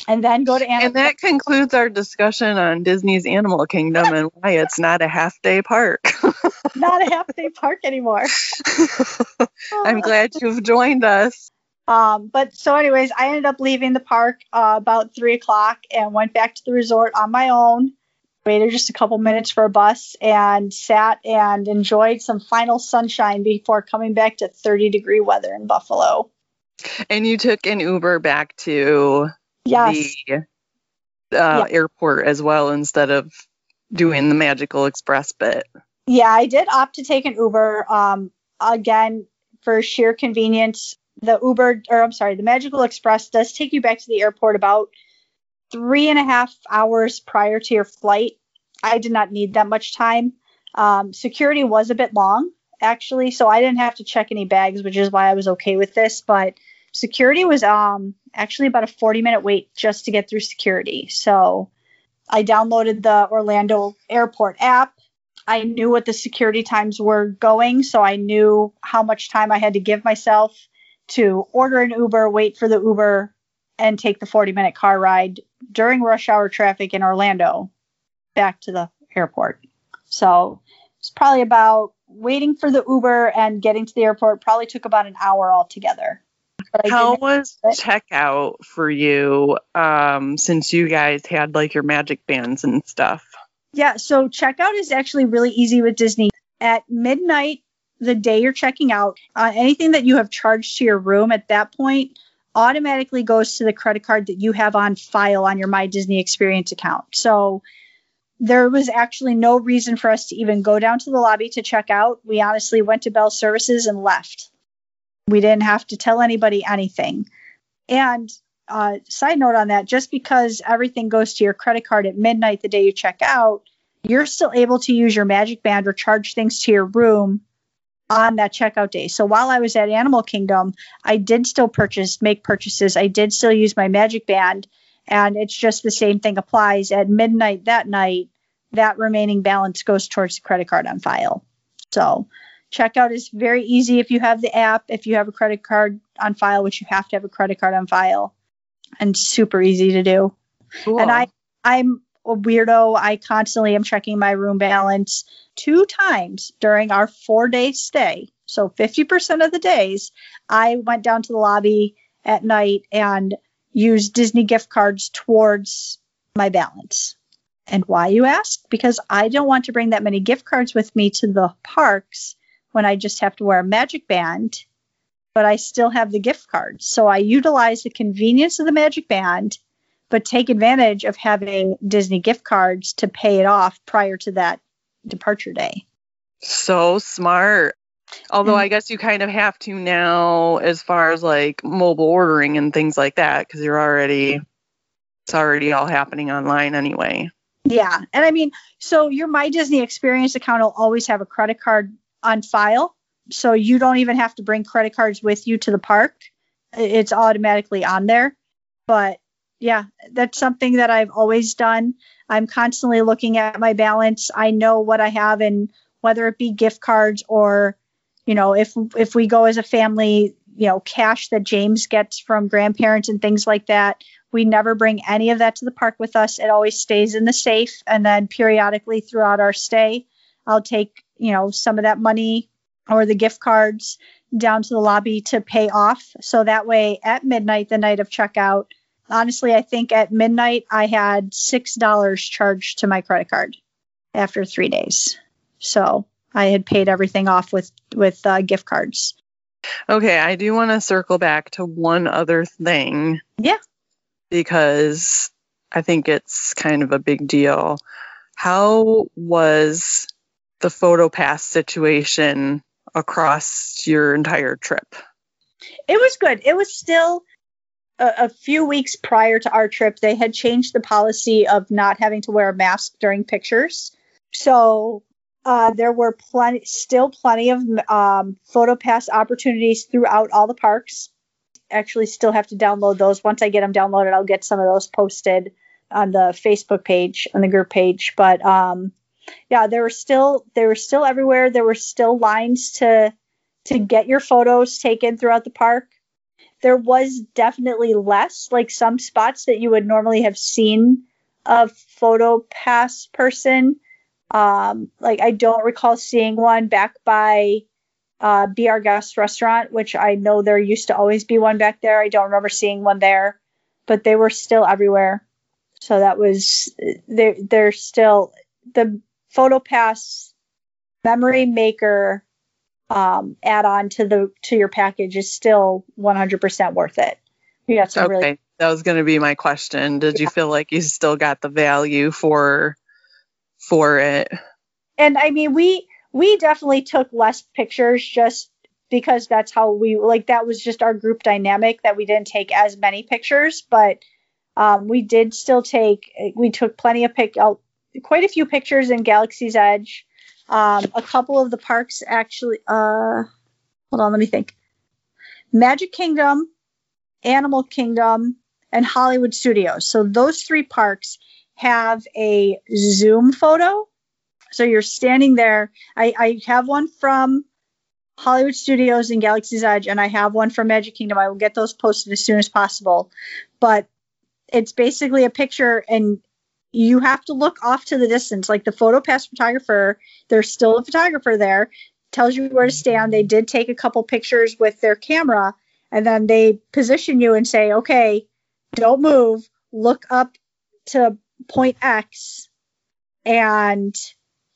And then go to Animal And that concludes our discussion on Disney's Animal Kingdom and why it's not a half-day park. Not a half-day park anymore. I'm glad you've joined us. Um, but so anyways, I ended up leaving the park uh, about three o'clock and went back to the resort on my own. Waited just a couple minutes for a bus and sat and enjoyed some final sunshine before coming back to thirty-degree weather in Buffalo. And you took an Uber back to... Yes. the uh, yeah. airport as well, instead of doing the Magical Express bit. Yeah, I did opt to take an Uber. Um, again, for sheer convenience, the Uber, or I'm sorry, the Magical Express does take you back to the airport about three and a half hours prior to your flight. I did not need that much time. Um, security was a bit long, actually, so I didn't have to check any bags, which is why I was okay with this, but security was um actually about a forty minute wait just to get through security. So I downloaded the Orlando Airport app. I knew what the security times were going, so I knew how much time I had to give myself to order an Uber, wait for the Uber, and take the forty minute car ride during rush hour traffic in Orlando back to the airport. So it's probably about waiting for the Uber and getting to the airport probably took about an hour altogether. How was checkout for you, um, since you guys had like your magic bands and stuff? Yeah, so checkout is actually really easy with Disney. At midnight, the day you're checking out, uh, anything that you have charged to your room at that point automatically goes to the credit card that you have on file on your My Disney Experience account. So there was actually no reason for us to even go down to the lobby to check out. We honestly went to Bell Services and left. We didn't have to tell anybody anything. And uh, side note on that, just because everything goes to your credit card at midnight the day you check out, you're still able to use your Magic Band or charge things to your room on that checkout day. So while I was at Animal Kingdom, I did still purchase, make purchases. I did still use my Magic Band. And it's just the same thing applies. At midnight that night, that remaining balance goes towards the credit card on file. So checkout is very easy if you have the app, if you have a credit card on file, which you have to have a credit card on file, and super easy to do. Cool. And I, I'm a weirdo. I constantly am checking my room balance two times during our four-day stay. So fifty percent of the days, I went down to the lobby at night and used Disney gift cards towards my balance. And why, you ask? Because I don't want to bring that many gift cards with me to the parks when I just have to wear a Magic Band, but I still have the gift card. So I utilize the convenience of the Magic Band, but take advantage of having Disney gift cards to pay it off prior to that departure day. So smart. Although mm-hmm. I guess you kind of have to now as far as like mobile ordering and things like that, because you're already, it's already all happening online anyway. Yeah. And I mean, so your My Disney Experience account will always have a credit card on file, so you don't even have to bring credit cards with you to the park. It's automatically on there. But yeah, that's something that I've always done. I'm constantly looking at my balance. I know what I have, and whether it be gift cards or, you know, if if we go as a family, you know, cash that James gets from grandparents and things like that, we never bring any of that to the park with us. It always stays in the safe, and then periodically throughout our stay, I'll take, you know, some of that money or the gift cards down to the lobby to pay off. So that way at midnight, the night of checkout, honestly, I think at midnight I had six dollars charged to my credit card after three days. So I had paid everything off with, with uh, gift cards. Okay. I do want to circle back to one other thing. Yeah. Because I think it's kind of a big deal. How was the photo pass situation across your entire trip? It was good. It was still a, a few weeks prior to our trip. They had changed the policy of not having to wear a mask during pictures. So uh, there were plenty, still plenty of um, photo pass opportunities throughout all the parks. Actually, still have to download those. Once I get them downloaded, I'll get some of those posted on the Facebook page, on the group page. But um, yeah, there were still they were still everywhere. There were still lines to to get your photos taken throughout the park. There was definitely less, like some spots that you would normally have seen a photo pass person. Um, like I don't recall seeing one back by uh, Be Our Guest restaurant, which I know there used to always be one back there. I don't remember seeing one there, but they were still everywhere. So that was, they're, they're still, the photo pass memory maker um, add on to the, to your package is still one hundred percent worth it. You got some okay. really- That was going to be my question. Did yeah. you feel like you still got the value for, for it? And I mean, we, we definitely took less pictures just because that's how we, like, that was just our group dynamic that we didn't take as many pictures, but um, we did still take, we took plenty of pic, uh, quite a few pictures in Galaxy's Edge. Um, a couple of the parks actually, uh, hold on, let me think. Magic Kingdom, Animal Kingdom, and Hollywood Studios. So those three parks have a Zoom photo. So you're standing there. I, I have one from Hollywood Studios and Galaxy's Edge, and I have one from Magic Kingdom. I will get those posted as soon as possible. But it's basically a picture, and you have to look off to the distance. Like the photo pass photographer, there's still a photographer there, tells you where to stand. They did take a couple pictures with their camera, and then they position you and say, okay, don't move. Look up to point X. And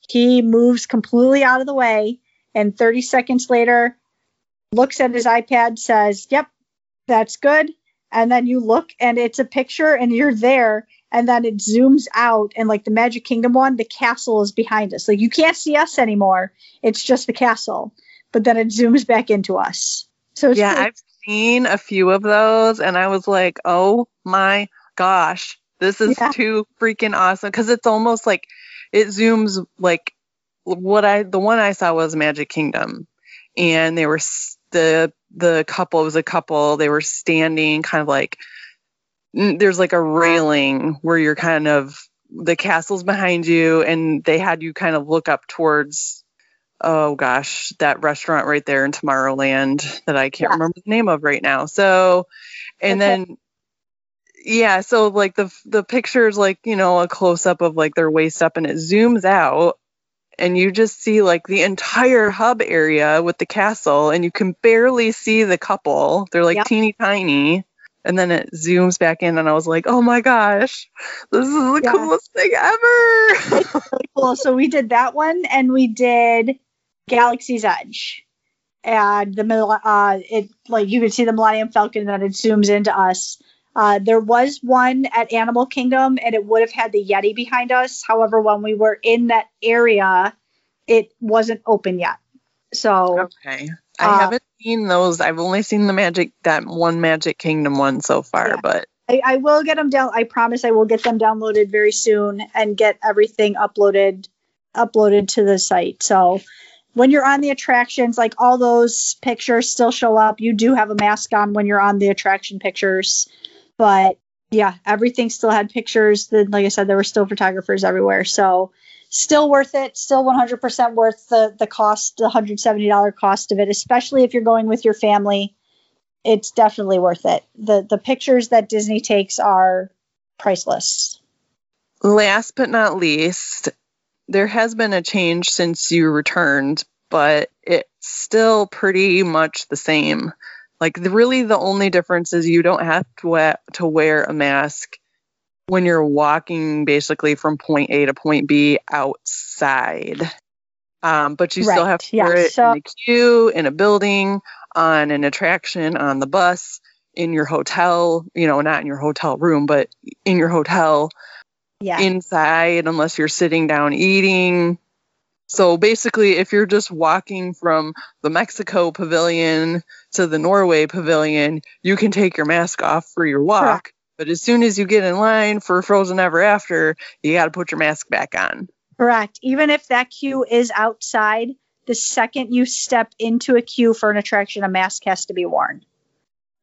he moves completely out of the way. And thirty seconds later, looks at his iPad, says, yep, that's good. And then you look and it's a picture and you're there. And then it zooms out. And like the Magic Kingdom one, the castle is behind us. Like you can't see us anymore. It's just the castle. But then it zooms back into us. So it's yeah, cool. I've seen a few of those and I was like, oh my gosh, this is yeah. too freaking awesome. Because it's almost like it zooms like what I the one I saw was Magic Kingdom, and they were the the couple it was a couple. They were standing kind of like there's like a railing where you're kind of the castle's behind you, and they had you kind of look up towards. Oh gosh, that restaurant right there in Tomorrowland that I can't yeah. remember the name of right now. So, and okay. then, yeah, so like the the picture's like, you know, a close up of like their waist up, and it zooms out and you just see like the entire hub area with the castle, and you can barely see the couple. They're like yep. teeny tiny. And then it zooms back in, and I was like, oh my gosh, this is the yeah. coolest thing ever. It's really cool. So we did that one, and we did Galaxy's Edge, and the middle uh it like you can see the Millennium Falcon, and then it zooms into us. Uh there was one at Animal Kingdom, and it would have had the Yeti behind us. However, when we were in that area, it wasn't open yet. So okay I uh, haven't seen those. I've only seen the Magic that one Magic Kingdom one so far, yeah. but I, I will get them down. I promise I will get them downloaded very soon and get everything uploaded uploaded to the site. So when you're on the attractions, like all those pictures still show up. You do have a mask on when you're on the attraction pictures. But yeah, everything still had pictures. Then, like I said, there were still photographers everywhere. So still worth it. Still one hundred percent worth the, the cost, the one hundred seventy dollars cost of it, especially if you're going with your family. It's definitely worth it. The the pictures that Disney takes are priceless. Last but not least, there has been a change since you returned, but it's still pretty much the same. Like the, really the only difference is you don't have to, wa- to wear a mask when you're walking basically from point A to point B outside. Um, but you right. still have to yeah. wear it so- in the queue, in a building, on an attraction, on the bus, in your hotel, you know, not in your hotel room, but in your hotel, yeah. inside, unless you're sitting down eating. So basically, if you're just walking from the Mexico pavilion to the Norway pavilion, you can take your mask off for your walk. Correct. But as soon as you get in line for Frozen Ever After, you got to put your mask back on. Correct. Even if that queue is outside, the second you step into a queue for an attraction, a mask has to be worn.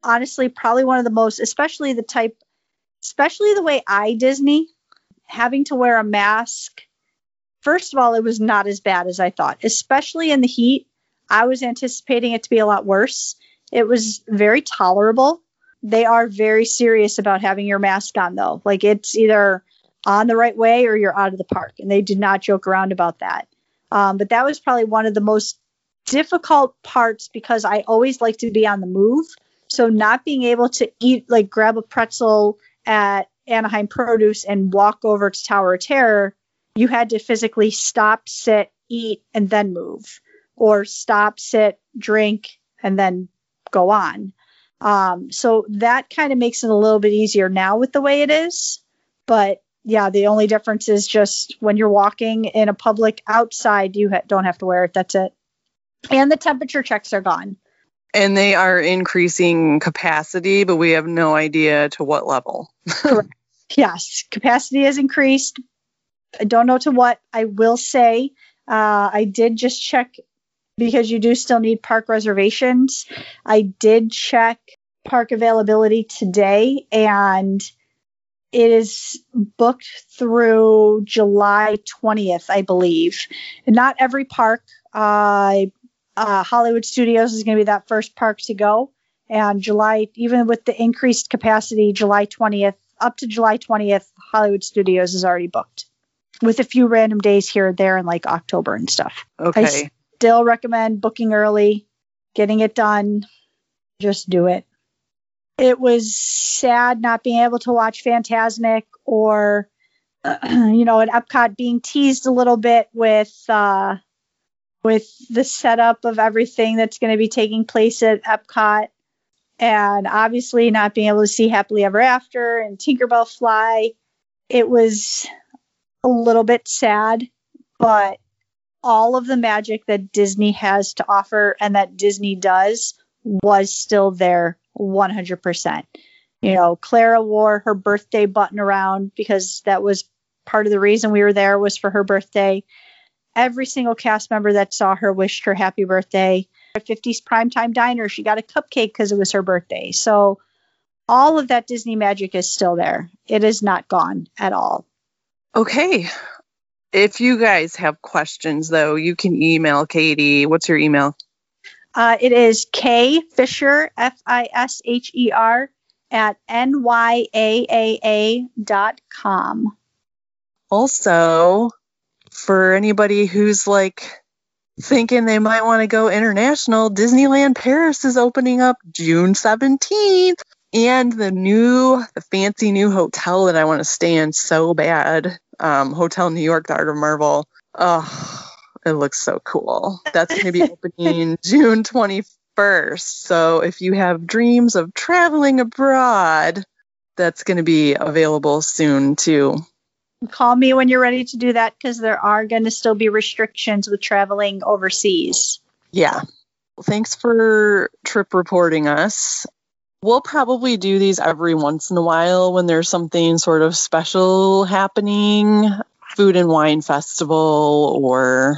Honestly, probably one of the most, especially the type, especially the way I Disney, having to wear a mask. First of all, it was not as bad as I thought, especially in the heat. I was anticipating it to be a lot worse. It was very tolerable. They are very serious about having your mask on, though. Like, it's either on the right way or you're out of the park. And they did not joke around about that. Um, but that was probably one of the most difficult parts because I always like to be on the move. So not being able to eat, like grab a pretzel at Anaheim Produce and walk over to Tower of Terror, you had to physically stop, sit, eat, and then move. Or stop, sit, drink, and then go on. Um, so that kind of makes it a little bit easier now with the way it is. But yeah, the only difference is just when you're walking in a public outside, you ha- don't have to wear it. That's it. And the temperature checks are gone. And they are increasing capacity, but we have no idea to what level. Correct. Yes, capacity has increased. I don't know to what. I will say uh, I did just check, because you do still need park reservations. I did check park availability today, and it is booked through July twentieth, I believe. Not every park. Uh, uh, Hollywood Studios is going to be that first park to go. And July, even with the increased capacity, July twentieth, up to July twentieth, Hollywood Studios is already booked. With a few random days here and there in like October and stuff. Okay. I still recommend booking early, getting it done. Just do it. It was sad not being able to watch Fantasmic or, uh, you know, at Epcot being teased a little bit with uh, with the setup of everything that's going to be taking place at Epcot. And obviously not being able to see Happily Ever After and Tinkerbell fly. It was a little bit sad, but all of the magic that Disney has to offer and that Disney does was still there one hundred percent. You know, Clara wore her birthday button around because that was part of the reason we were there, was for her birthday. Every single cast member that saw her wished her happy birthday. At fifties Primetime Diner, she got a cupcake because it was her birthday. So all of that Disney magic is still there. It is not gone at all. Okay. If you guys have questions, though, you can email Katie. What's your email? Uh, it is kfisher, F I S H E R, at N Y A A A dot com. Also, for anybody who's, like, thinking they might want to go international, Disneyland Paris is opening up June seventeenth. And the new, the fancy new hotel that I want to stay in so bad, um, Hotel New York, the Art of Marvel. Oh, it looks so cool. That's going to be opening June twenty-first. So if you have dreams of traveling abroad, that's going to be available soon too. Call me when you're ready to do that, because there are going to still be restrictions with traveling overseas. Yeah. Well, thanks for trip reporting us. We'll probably do these every once in a while when there's something sort of special happening, food and wine festival, or,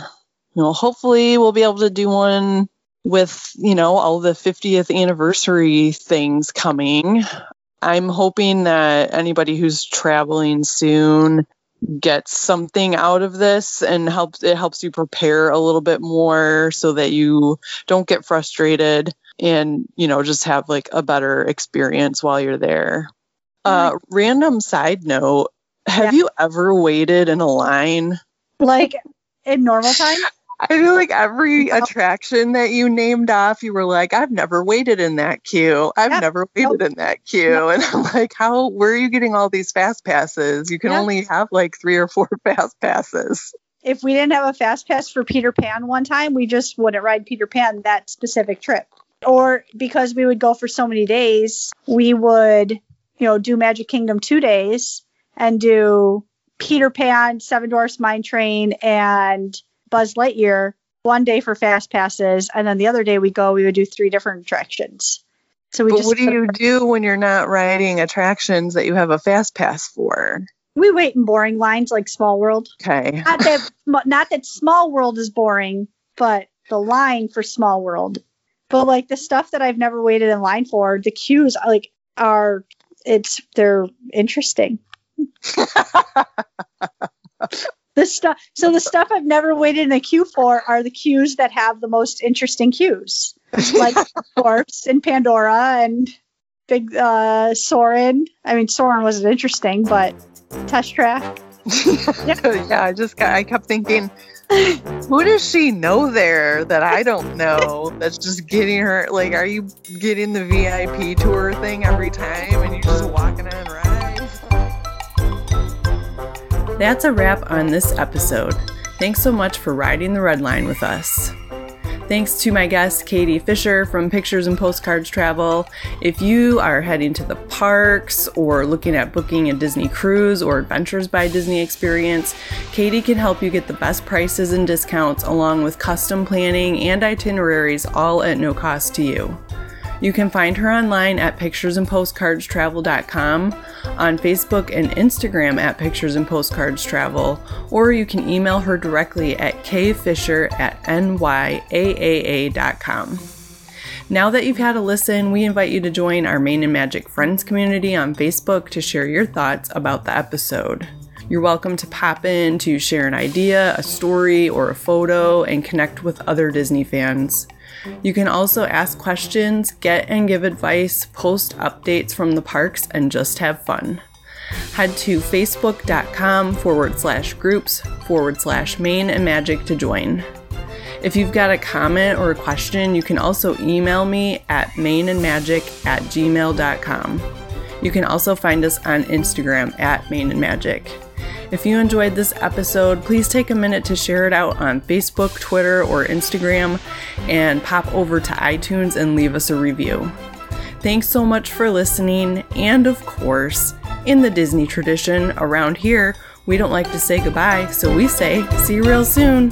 you know, hopefully we'll be able to do one with, you know, all the fiftieth anniversary things coming. I'm hoping that anybody who's traveling soon gets something out of this, and helps it helps you prepare a little bit more so that you don't get frustrated. And, you know, just have like a better experience while you're there. Uh, random side note, have yeah. you ever waited in a line? Like in normal time? I feel like every no. attraction that you named off, you were like, I've never waited in that queue. I've yeah. never waited no. in that queue. No. And I'm like, how, where are you getting all these fast passes? You can yeah. only have like three or four fast passes. If we didn't have a fast pass for Peter Pan one time, we just wouldn't ride Peter Pan that specific trip. Or because we would go for so many days, we would, you know, do Magic Kingdom two days and do Peter Pan, Seven Dwarfs Mine Train, and Buzz Lightyear one day for fast passes. And then the other day we go, we would do three different attractions. So we but just what do you do when you're not riding attractions that you have a fast pass for? We wait in boring lines like Small World. Okay. Not that, not that Small World is boring, but the line for Small World. But like the stuff that I've never waited in line for, the queues like are it's they're interesting. The stuff. So the stuff I've never waited in a queue for are the queues that have the most interesting queues, like Dwarfs and Pandora and Big uh, Soarin'. I mean, Soarin' wasn't interesting, but Test Track. Yeah. yeah, I just got, I kept thinking, who does she know there that I don't know? That's just getting her. Like, are you getting the V I P tour thing every time, and you're just walking on rides? That's a wrap on this episode. Thanks so much for riding the red line with us. Thanks to my guest, Katie Fisher from Pictures and Postcards Travel. If you are heading to the parks or looking at booking a Disney cruise or Adventures by Disney experience, Katie can help you get the best prices and discounts along with custom planning and itineraries, all at no cost to you. You can find her online at pictures and postcards travel dot com, on Facebook and Instagram at Pictures and Postcards Travel, or you can email her directly at k fisher at n y a a a dot com. Now that you've had a listen, we invite you to join our Maine and Magic Friends community on Facebook to share your thoughts about the episode. You're welcome to pop in to share an idea, a story, or a photo, and connect with other Disney fans. You can also ask questions, get and give advice, post updates from the parks, and just have fun. Head to facebook.com forward slash groups forward slash Maine and Magic to join. If you've got a comment or a question, you can also email me at maineandmagic at gmail dot com. You can also find us on Instagram at Maine and Magic. If you enjoyed this episode, please take a minute to share it out on Facebook, Twitter, or Instagram, and pop over to iTunes and leave us a review. Thanks so much for listening, and of course, in the Disney tradition around here, we don't like to say goodbye, so we say, see you real soon!